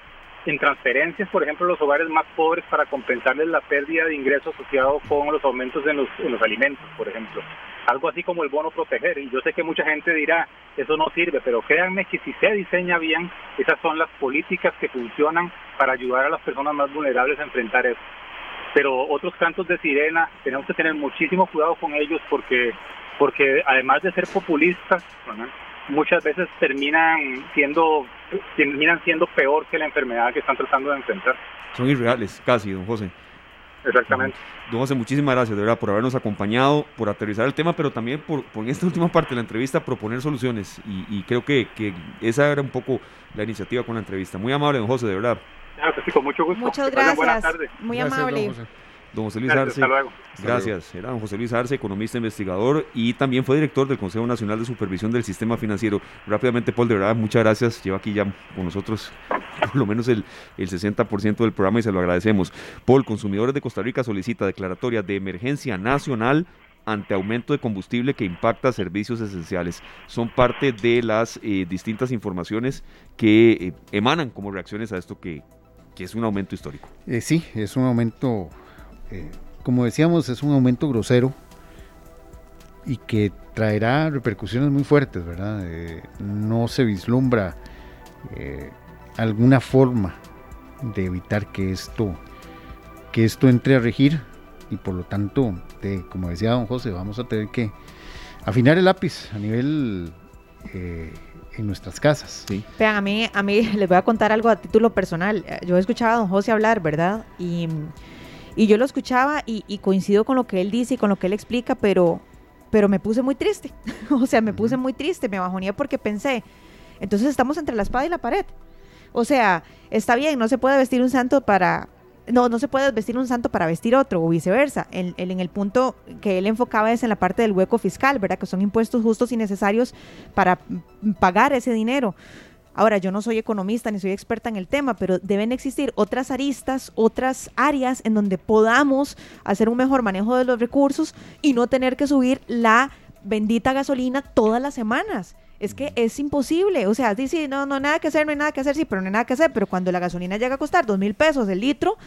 en transferencias, por ejemplo, a los hogares más pobres para compensarles la pérdida de ingresos asociado con los aumentos en los alimentos, por ejemplo. Algo así como el bono proteger. Y yo sé que mucha gente dirá, eso no sirve, pero créanme que si se diseña bien, esas son las políticas que funcionan para ayudar a las personas más vulnerables a enfrentar eso. Pero otros cantos de sirena, tenemos que tener muchísimo cuidado con ellos porque además de ser populistas, ¿verdad?, muchas veces terminan siendo peor que la enfermedad que están tratando de enfrentar. Son irreales, casi, don José. Exactamente. Don José, muchísimas gracias, de verdad, por habernos acompañado, por aterrizar el tema, pero también por esta última parte de la entrevista, proponer soluciones. Y creo que esa era un poco la iniciativa con la entrevista. Muy amable, don José, de verdad. Claro, sí, con mucho gusto. Muchas gracias. Buenas tardes. Muy gracias, amable. Don José Luis Arce, gracias. Era don José Luis Arce, economista, investigador y también fue director del Consejo Nacional de Supervisión del Sistema Financiero. Rápidamente, Paul, de verdad, muchas gracias. Lleva aquí ya con nosotros por lo menos el 60% del programa y se lo agradecemos. Paul, consumidores de Costa Rica solicita declaratoria de emergencia nacional ante aumento de combustible que impacta servicios esenciales. Son parte de las distintas informaciones que emanan como reacciones a esto que es un aumento histórico. Sí, es un aumento... como decíamos, es un aumento grosero y que traerá repercusiones muy fuertes, ¿verdad? No se vislumbra alguna forma de evitar que esto entre a regir y por lo tanto, como decía don José, vamos a tener que afinar el lápiz a nivel en nuestras casas. Sí. Vean, a mí les voy a contar algo a título personal. Yo escuchaba a don José hablar, ¿verdad? Y yo lo escuchaba y coincido con lo que él dice y con lo que él explica, pero me puse muy triste. O sea, me bajoneé porque pensé, entonces estamos entre la espada y la pared. O sea, está bien, no se puede vestir un santo para vestir otro o viceversa. En el punto que él enfocaba es en la parte del hueco fiscal, ¿verdad? Que son impuestos justos y necesarios para pagar ese dinero. Ahora, yo no soy economista ni soy experta en el tema, pero deben existir otras aristas, otras áreas en donde podamos hacer un mejor manejo de los recursos y no tener que subir la bendita gasolina todas las semanas. Es que es imposible. O sea, dice, no hay nada que hacer, pero cuando la gasolina llega a costar $2,000 el litro,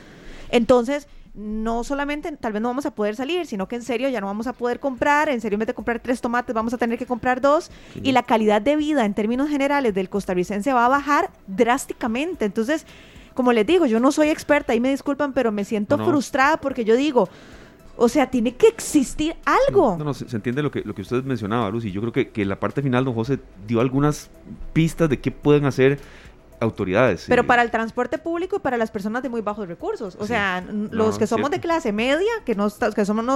entonces... no solamente tal vez no vamos a poder salir, sino que en serio ya no vamos a poder comprar, en vez de comprar 3 tomates vamos a tener que comprar 2, sí. Y la calidad de vida en términos generales del costarricense va a bajar drásticamente. Entonces, como les digo, yo no soy experta, ahí me disculpan, pero me siento frustrada porque yo digo, o sea, tiene que existir algo. Se entiende lo que usted mencionaba, Lucy. Yo creo que la parte final, don José dio algunas pistas de qué pueden hacer autoridades. Pero para el transporte público y para las personas de muy bajos recursos. O sea, los que somos de clase media, que no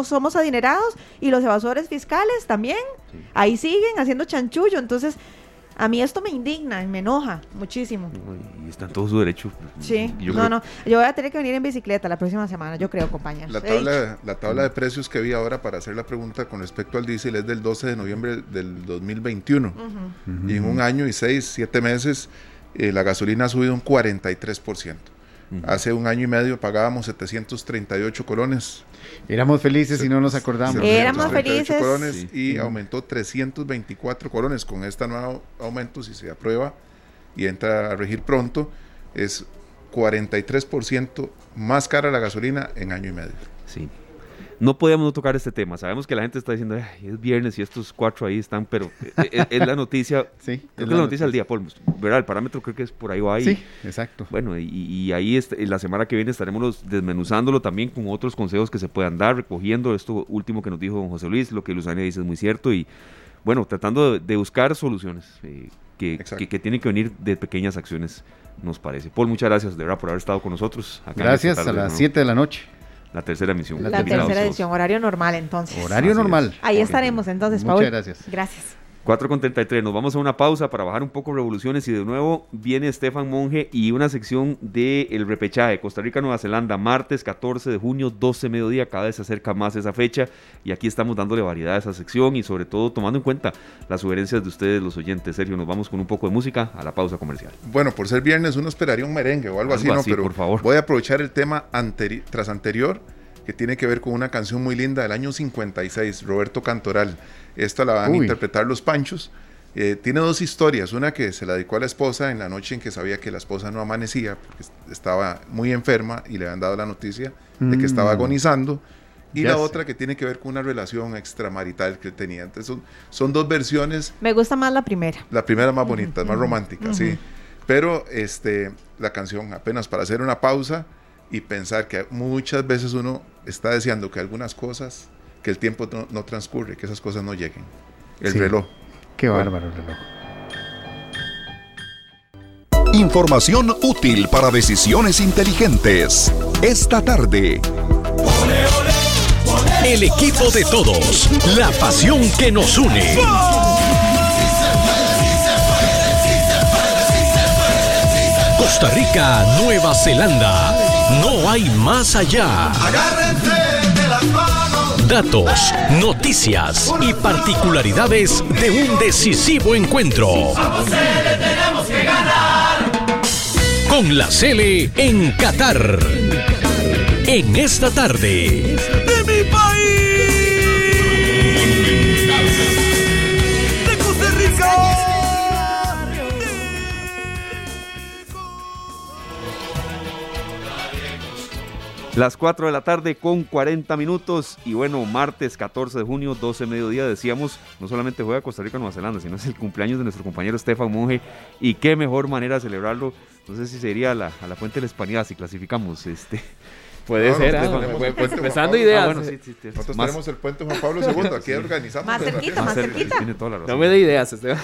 somos adinerados, y los evasores fiscales también, ahí siguen haciendo chanchullo. Entonces, a mí esto me indigna, me enoja muchísimo. Y está en todo su derecho. Sí, yo voy a tener que venir en bicicleta la próxima semana, yo creo, compañeros. La tabla de precios que vi ahora para hacer la pregunta con respecto al diésel es del 12 de noviembre del 2021. Uh-huh. Y en un año y 6-7 meses... la gasolina ha subido un 43%. Uh-huh. Hace un año y medio pagábamos 738 colones. Éramos felices y no nos acordamos. Éramos felices. Colones, sí. Y aumentó 324 colones con este nuevo aumento, si se aprueba y entra a regir pronto, es 43% más cara la gasolina en año y medio. Sí. No podíamos no tocar este tema. Sabemos que la gente está diciendo, es viernes y estos 4 ahí están, pero es la noticia. Sí, creo que es la noticia del día, Paul. ¿Verdad? El parámetro creo que es por ahí va. Sí, exacto. Bueno, y ahí la semana que viene estaremos desmenuzándolo también con otros consejos que se puedan dar, recogiendo esto último que nos dijo don José Luis, lo que Luzania dice es muy cierto, y bueno, tratando de buscar soluciones que tienen que venir de pequeñas acciones, nos parece. Paul, muchas gracias, de verdad, por haber estado con nosotros. Acá gracias, tarde, a las 7 de la noche. La tercera emisión. La tercera edición, horario normal entonces. Horario normal. Ahí estaremos entonces, Paul. Muchas gracias. Gracias. 4:33, nos vamos a una pausa para bajar un poco revoluciones y de nuevo viene Estefan Monge y una sección de El Repechaje, Costa Rica-Nueva Zelanda, martes 14 de junio, 12 mediodía, cada vez se acerca más esa fecha y aquí estamos dándole variedad a esa sección y sobre todo tomando en cuenta las sugerencias de ustedes, los oyentes. Sergio, nos vamos con un poco de música a la pausa comercial. Bueno, por ser viernes uno esperaría un merengue o algo así, ¿no? Pero por favor. Voy a aprovechar el tema anterior que tiene que ver con una canción muy linda del año 56, Roberto Cantoral. Esta la van a interpretar los Panchos Tiene dos historias, una que se la dedicó a la esposa en la noche en que sabía que la esposa no amanecía porque estaba muy enferma y le habían dado la noticia de que estaba agonizando, y la otra que tiene que ver con una relación extramarital que tenía. Entonces son dos versiones. Me gusta más la primera. La primera más bonita, más romántica, sí. Pero la canción, apenas para hacer una pausa y pensar que muchas veces uno está deseando que algunas cosas, que el tiempo no transcurre, que esas cosas no lleguen. El reloj. Qué bárbaro el reloj. Información útil para decisiones inteligentes. Esta tarde. El equipo de todos. La pasión que nos une. Costa Rica, Nueva Zelanda. No hay más allá. Agárrense de las manos. Datos, noticias y particularidades de un decisivo encuentro. Somos Cele, tenemos que ganar. Con la Cele en Qatar. En esta tarde. De mi país. De Costa Rica. Las 4 de la tarde con 40 minutos y bueno, martes 14 de junio, 12 mediodía, decíamos, no solamente juega Costa Rica Nueva Zelanda, sino es el cumpleaños de nuestro compañero Estefan Monge, y qué mejor manera de celebrarlo. No sé si sería a la Fuente de la Hispanidad si clasificamos Puede ser, empezando ideas. Bueno, sí, nosotros tenemos el puente Juan Pablo II, aquí organizamos. Más cerquita. Tiene toda la razón. No me dé ideas, Esteban.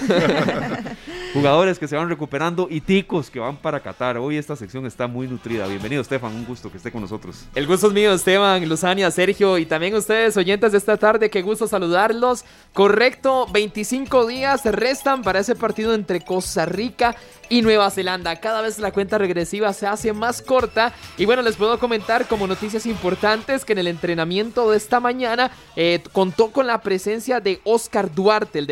Jugadores que se van recuperando y ticos que van para Qatar. Hoy esta sección está muy nutrida. Bienvenido, Esteban, un gusto que esté con nosotros. El gusto es mío, Esteban, Luzania, Sergio y también ustedes, oyentes de esta tarde, qué gusto saludarlos. Correcto, 25 días restan para ese partido entre Costa Rica y Nueva Zelanda. Cada vez la cuenta regresiva se hace más corta y bueno, les puedo comentar como noticias importantes que en el entrenamiento de esta mañana contó con la presencia de Oscar Duarte, el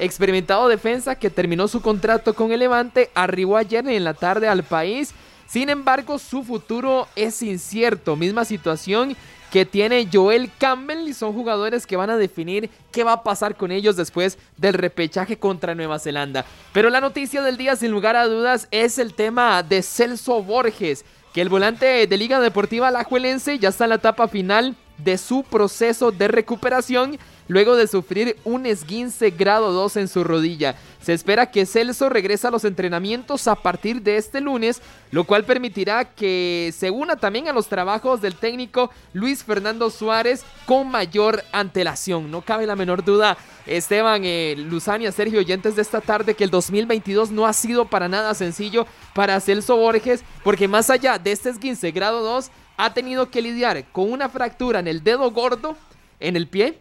experimentado defensa que terminó su contrato con el Levante, arribó ayer en la tarde al país. Sin embargo, su futuro es incierto, misma situación que tiene Joel Campbell, y son jugadores que van a definir qué va a pasar con ellos después del repechaje contra Nueva Zelanda. Pero la noticia del día, sin lugar a dudas, es el tema de Celso Borges, que el volante de Liga Deportiva Alajuelense ya está en la etapa final de su proceso de recuperación luego de sufrir un esguince grado 2 en su rodilla. Se espera que Celso regrese a los entrenamientos a partir de este lunes, lo cual permitirá que se una también a los trabajos del técnico Luis Fernando Suárez con mayor antelación. No cabe la menor duda, Esteban, Luzania, Sergio, oyentes de esta tarde, que el 2022 no ha sido para nada sencillo para Celso Borges, porque más allá de este esguince grado 2, ha tenido que lidiar con una fractura en el dedo gordo, en el pie,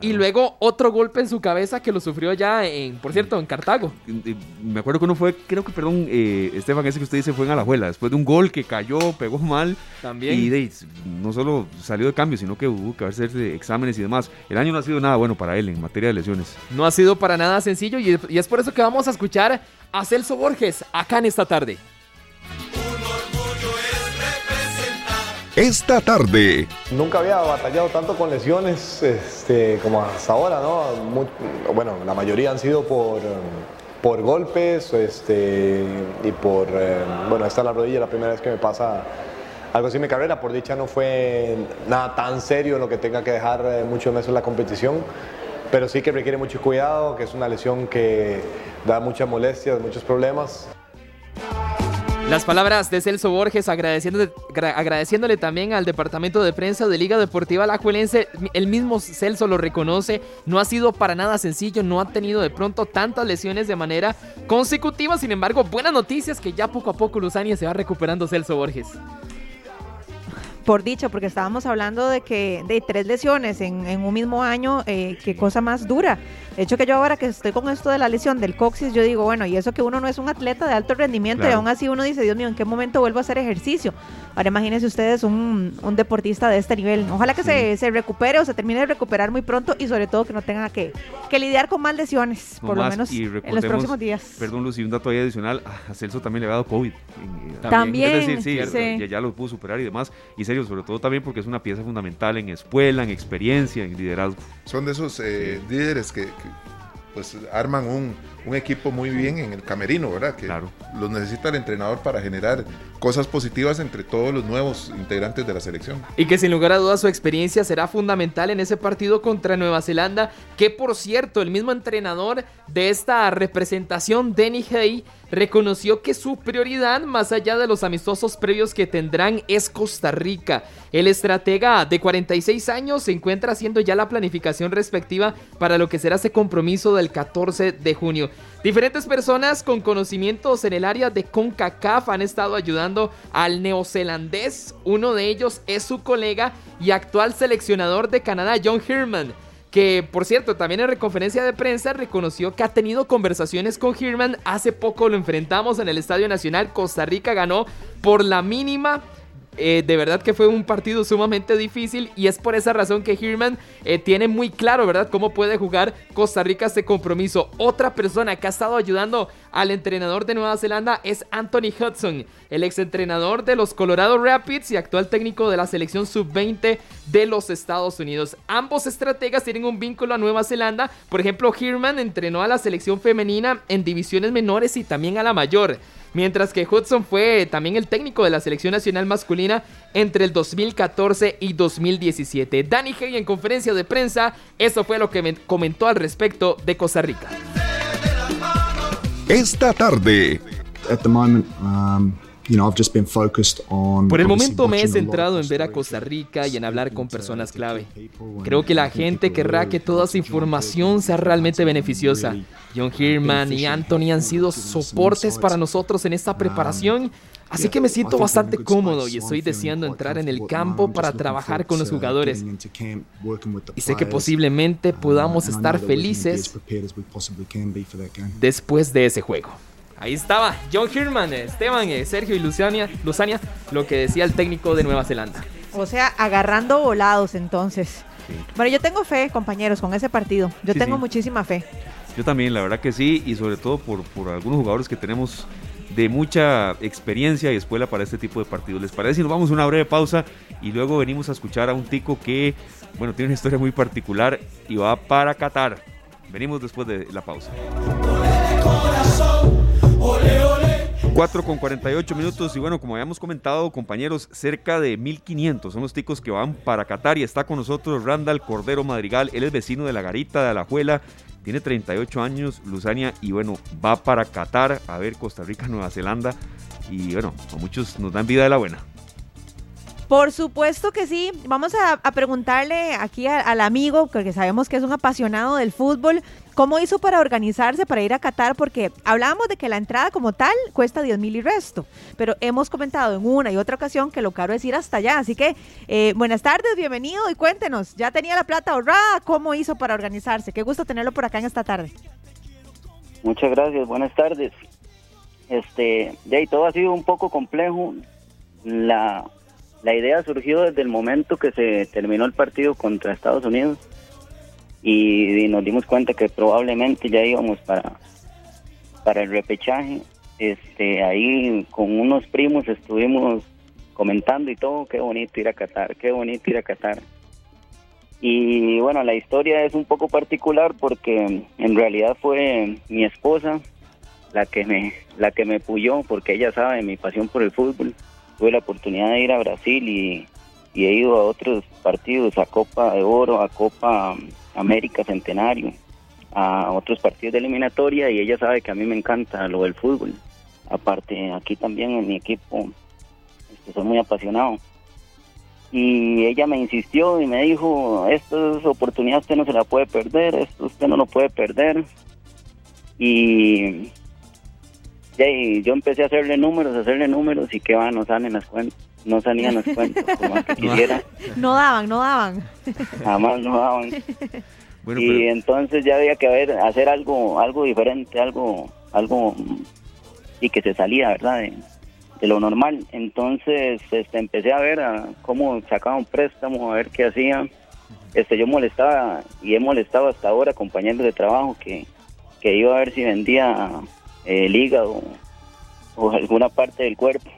y luego otro golpe en su cabeza que lo sufrió ya, por cierto, en Cartago. Me acuerdo que uno fue, Esteban, ese que usted dice fue en Alajuela, después de un gol que cayó, pegó mal. También. Y no solo salió de cambio, sino que hubo que hacerse exámenes y demás. El año no ha sido nada bueno para él en materia de lesiones. No ha sido para nada sencillo y es por eso que vamos a escuchar a Celso Borges acá en esta tarde. Esta tarde. Nunca había batallado tanto con lesiones como hasta ahora, ¿no? La mayoría han sido por golpes y por... esta es la rodilla, la primera vez que me pasa algo así en mi carrera. Por dicha no fue nada tan serio en lo que tenga que dejar muchos meses la competición, pero sí que requiere mucho cuidado, que es una lesión que da muchas molestias, muchos problemas. Las palabras de Celso Borges, agradeciéndole también al departamento de prensa de Liga Deportiva Alajuelense. El mismo Celso lo reconoce, no ha sido para nada sencillo, no ha tenido de pronto tantas lesiones de manera consecutiva. Sin embargo, buenas noticias que ya poco a poco, Luzania, se va recuperando Celso Borges. Por dicha, porque estábamos hablando de que de 3 lesiones en un mismo año, qué cosa más dura. De hecho, que yo ahora que estoy con esto de la lesión del coxis, yo digo, bueno, y eso que uno no es un atleta de alto rendimiento, claro. Y aún así uno dice, Dios mío, ¿en qué momento vuelvo a hacer ejercicio? Ahora imagínense ustedes un deportista de este nivel. Ojalá que se recupere o se termine de recuperar muy pronto, y sobre todo que no tenga que lidiar con más lesiones, por lo menos en los próximos días. Perdón, Lucy, un dato ahí adicional, a Celso también le ha dado COVID. También. Es decir, ya lo pudo superar y demás, y serio, sobre todo también porque es una pieza fundamental en escuela, en experiencia, en liderazgo. Son de esos líderes que pues arman un equipo muy bien en el camerino, ¿verdad? Que claro, los necesita el entrenador para generar cosas positivas entre todos los nuevos integrantes de la selección. Y que sin lugar a dudas su experiencia será fundamental en ese partido contra Nueva Zelanda, que por cierto, el mismo entrenador de esta representación, Danny Hay, reconoció que su prioridad, más allá de los amistosos previos que tendrán, es Costa Rica. El estratega de 46 años se encuentra haciendo ya la planificación respectiva para lo que será ese compromiso del 14 de junio. Diferentes personas con conocimientos en el área de CONCACAF han estado ayudando al neozelandés. Uno de ellos es su colega y actual seleccionador de Canadá, John Herman, que por cierto también en conferencia de prensa reconoció que ha tenido conversaciones con Herman. Hace poco lo enfrentamos en el Estadio Nacional, Costa Rica ganó por la mínima. De verdad que fue un partido sumamente difícil y es por esa razón que Herman tiene muy claro, ¿verdad?, cómo puede jugar Costa Rica este compromiso. Otra persona que ha estado ayudando al entrenador de Nueva Zelanda es Anthony Hudson, el exentrenador de los Colorado Rapids y actual técnico de la selección sub-20 de los Estados Unidos. Ambos estrategas tienen un vínculo a Nueva Zelanda. Por ejemplo, Herman entrenó a la selección femenina en divisiones menores y también a la mayor, mientras que Hudson fue también el técnico de la selección nacional masculina entre el 2014 y 2017. Danny Hay en conferencia de prensa, eso fue lo que me comentó al respecto de Costa Rica. Esta tarde. Por el momento me he centrado en ver a Costa Rica y en hablar con personas clave. Creo que la gente querrá que toda esa información sea realmente beneficiosa. John Herman y Anthony han sido soportes para nosotros en esta preparación, así que me siento bastante cómodo y estoy deseando entrar en el campo para trabajar con los jugadores. Y sé que posiblemente podamos estar felices después de ese juego. Ahí estaba John Herman, Esteban, Sergio y Luzania, lo que decía el técnico de Nueva Zelanda. O sea, agarrando volados entonces. Sí. Bueno, yo tengo fe, compañeros, con ese partido. Yo tengo muchísima fe. Yo también, la verdad que sí, y sobre todo por algunos jugadores que tenemos de mucha experiencia y escuela para este tipo de partidos. ¿Les parece si nos vamos a una breve pausa y luego venimos a escuchar a un tico que, bueno, tiene una historia muy particular y va para Qatar? Venimos después de la pausa. 4:48 y bueno, como habíamos comentado, compañeros, cerca de 1,500 son los ticos que van para Qatar y está con nosotros Randall Cordero Madrigal. Él es vecino de La Garita, de Alajuela, tiene 38 años, Luzania, y bueno, va para Qatar a ver Costa Rica, Nueva Zelanda, y bueno, a muchos nos dan vida de la buena. Por supuesto que sí. Vamos a preguntarle aquí al amigo, porque sabemos que es un apasionado del fútbol, ¿cómo hizo para organizarse para ir a Qatar? Porque hablábamos de que la entrada como tal cuesta 10,000 y resto, pero hemos comentado en una y otra ocasión que lo caro es ir hasta allá. Así que buenas tardes, bienvenido y cuéntenos, ¿ya tenía la plata ahorrada? ¿Cómo hizo para organizarse? Qué gusto tenerlo por acá en esta tarde. Muchas gracias, buenas tardes. Todo ha sido un poco complejo. La idea surgió desde el momento que se terminó el partido contra Estados Unidos y nos dimos cuenta que probablemente ya íbamos para el repechaje. Ahí con unos primos estuvimos comentando y todo, qué bonito ir a Qatar. Y bueno, la historia es un poco particular porque en realidad fue mi esposa la que me puyó, porque ella sabe mi pasión por el fútbol. Tuve la oportunidad de ir a Brasil y he ido a otros partidos, a Copa de Oro, a Copa América Centenario, a otros partidos de eliminatoria, y ella sabe que a mí me encanta lo del fútbol. Aparte, aquí también en mi equipo soy muy apasionado. Y ella me insistió y me dijo, esta oportunidad usted no se la puede perder, esto usted no lo puede perder. Y yo empecé a hacerle números y que va, no salían las cuentas como que quisiera. No daban. Jamás no daban. Bueno, y pero... entonces ya había que hacer algo diferente, algo y que se salía, ¿verdad? De lo normal. Entonces empecé a ver a cómo sacaba un préstamo, a ver qué hacía. Yo molestaba y he molestado hasta ahora compañeros de trabajo que iba a ver si vendía el hígado o alguna parte del cuerpo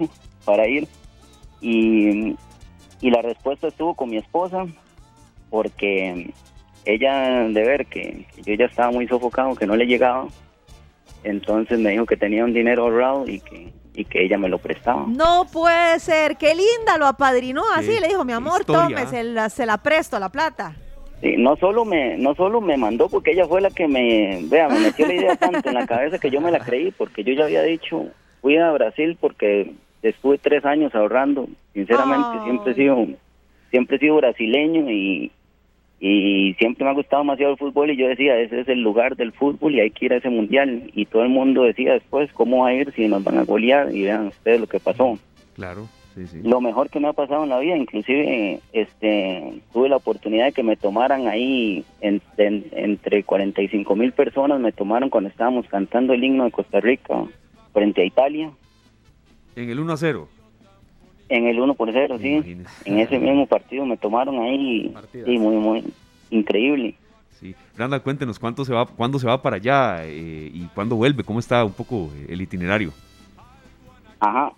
para ir, y la respuesta estuvo con mi esposa, porque ella, de ver que yo ya estaba muy sofocado, que no le llegaba, entonces me dijo que tenía un dinero ahorrado y que ella me lo prestaba. No puede ser, qué linda, lo apadrinó así, le dijo, mi amor, tome, se la presto la plata. Sí, no solo me mandó, porque ella fue la que me metió la idea tanto en la cabeza que yo me la creí, porque yo ya había dicho, fui a Brasil porque estuve 3 años ahorrando, sinceramente. Siempre he sido brasileño y siempre me ha gustado demasiado el fútbol, y yo decía, ese es el lugar del fútbol y hay que ir a ese mundial, y todo el mundo decía después, ¿cómo va a ir si nos van a golear? Y vean ustedes lo que pasó. Claro. Sí, sí. Lo mejor que me ha pasado en la vida, inclusive tuve la oportunidad de que me tomaran ahí entre 45,000 personas, me tomaron cuando estábamos cantando el himno de Costa Rica frente a Italia. ¿En el 1-0? En el 1-0, sí. Imagínese. En ese mismo partido me tomaron ahí. Sí, muy, muy increíble. Sí. Randa, cuéntenos, ¿cuándo se va para allá y cuándo vuelve? ¿Cómo está un poco el itinerario? Ajá,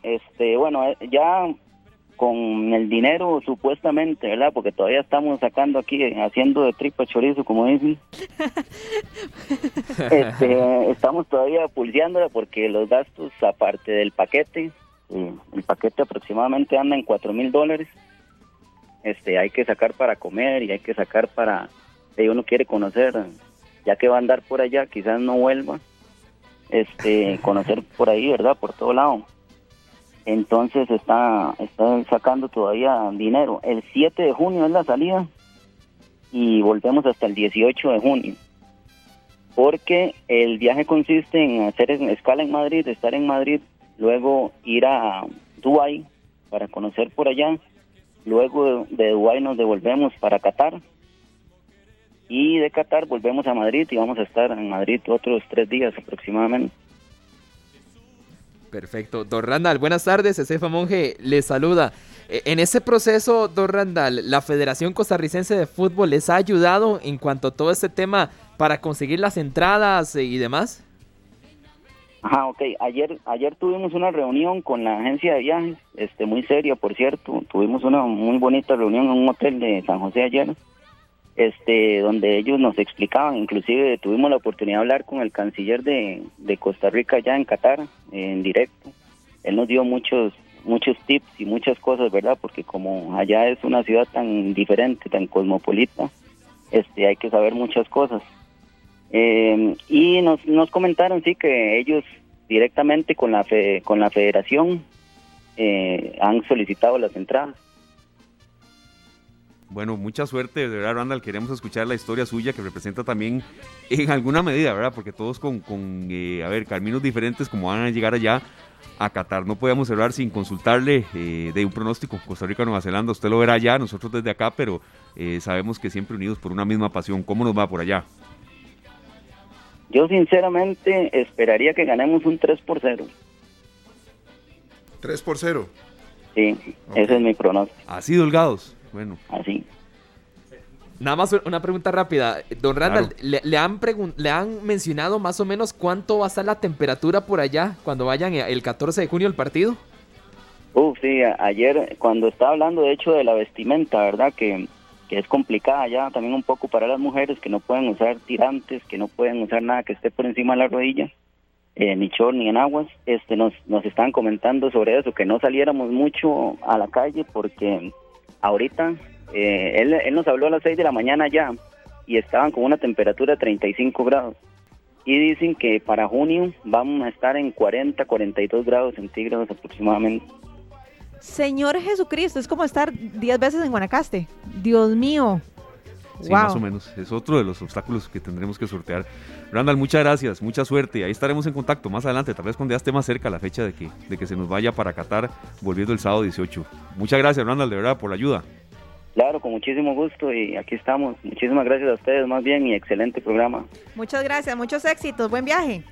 bueno, ya con el dinero supuestamente, ¿verdad? Porque todavía estamos sacando aquí, haciendo de tripa chorizo, como dicen. Estamos todavía pulseándola porque los gastos, aparte del paquete, el paquete aproximadamente anda en $4,000. Hay que sacar para comer y hay que sacar para... uno quiere conocer, ya que va a andar por allá, quizás no vuelva, conocer por ahí, ¿verdad? Por todo lado. Entonces está sacando todavía dinero. El 7 de junio es la salida y volvemos hasta el 18 de junio. Porque el viaje consiste en hacer escala en Madrid, estar en Madrid, luego ir a Dubái para conocer por allá. Luego de Dubái nos devolvemos para Qatar. Y de Qatar volvemos a Madrid y vamos a estar en Madrid otros 3 días aproximadamente. Perfecto. Don Randall, buenas tardes. Estefa Monge les saluda. En ese proceso, don Randall, ¿la Federación Costarricense de Fútbol les ha ayudado en cuanto a todo este tema para conseguir las entradas y demás? Ajá, ok. Ayer tuvimos una reunión con la agencia de viajes, muy seria, por cierto. Tuvimos una muy bonita reunión en un hotel de San José ayer, donde ellos nos explicaban. Inclusive tuvimos la oportunidad de hablar con el canciller de Costa Rica allá en Qatar, en directo. Él nos dio muchos tips y muchas cosas, ¿verdad? Porque como allá es una ciudad tan diferente, tan cosmopolita, hay que saber muchas cosas. Y nos comentaron, sí, que ellos directamente con la federación han solicitado las entradas. Bueno, mucha suerte, de verdad, Randall, queremos escuchar la historia suya, que representa también en alguna medida, ¿verdad? Porque todos con caminos diferentes, como van a llegar allá a Qatar. No podíamos cerrar sin consultarle de un pronóstico, Costa Rica, Nueva Zelanda, usted lo verá allá, nosotros desde acá, pero sabemos que siempre unidos por una misma pasión. ¿Cómo nos va por allá? Yo sinceramente esperaría que ganemos un 3-0. ¿3-0? Sí, okay. Ese es mi pronóstico. Así delgados. Bueno. Así. Nada más una pregunta rápida. Don Randall, claro. ¿Le han mencionado más o menos cuánto va a estar la temperatura por allá cuando vayan el 14 de junio al partido? Sí, ayer cuando estaba hablando de hecho de la vestimenta, ¿verdad? Que es complicada ya también un poco para las mujeres, que no pueden usar tirantes, que no pueden usar nada que esté por encima de la rodilla, ni short ni enaguas. Nos estaban comentando sobre eso, que no saliéramos mucho a la calle porque... Ahorita, él nos habló a las 6 de la mañana ya y estaban con una temperatura de 35 grados. Y dicen que para junio vamos a estar en 40, 42 grados centígrados aproximadamente. Señor Jesucristo, es como estar 10 veces en Guanacaste. Dios mío. Sí, wow. Más o menos. Es otro de los obstáculos que tendremos que sortear. Randall, muchas gracias, mucha suerte. Ahí estaremos en contacto más adelante, tal vez cuando ya esté más cerca la fecha de que se nos vaya para Qatar, volviendo el sábado 18. Muchas gracias, Randall, de verdad, por la ayuda. Claro, con muchísimo gusto y aquí estamos. Muchísimas gracias a ustedes, más bien, y excelente programa. Muchas gracias, muchos éxitos, buen viaje.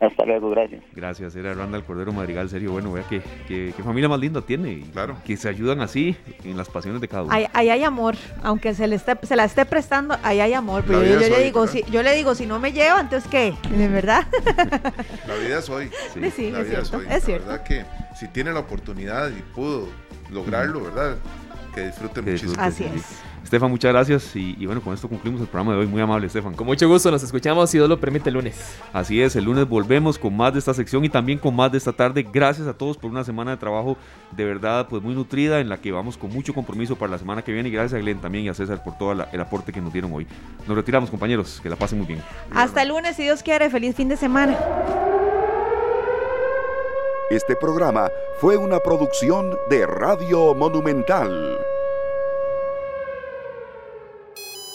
Hasta luego, gracias. Gracias, era Randall Cordero Madrigal, serio. Bueno, vea qué familia más linda tiene. Y claro. Que se ayudan así en las pasiones de cada uno. Ahí hay amor, aunque se la esté prestando, ahí hay amor. Pero yo le digo, si no me llevo, entonces ¿qué? ¿De verdad? La vida es hoy. Sí, la vida es hoy. Es cierto. La verdad que si tiene la oportunidad y pudo lograrlo, ¿verdad? Que disfruten muchísimo. Así es. Estefan, muchas gracias y bueno, con esto concluimos el programa de hoy. Muy amable, Estefan. Con mucho gusto, nos escuchamos si Dios lo permite el lunes. Así es, el lunes volvemos con más de esta sección y también con más de esta tarde. Gracias a todos por una semana de trabajo de verdad pues muy nutrida, en la que vamos con mucho compromiso para la semana que viene, y gracias a Glenn también y a César por todo el aporte que nos dieron hoy. Nos retiramos, compañeros, que la pasen muy bien. Hasta el lunes, si Dios quiere. Feliz fin de semana. Este programa fue una producción de Radio Monumental.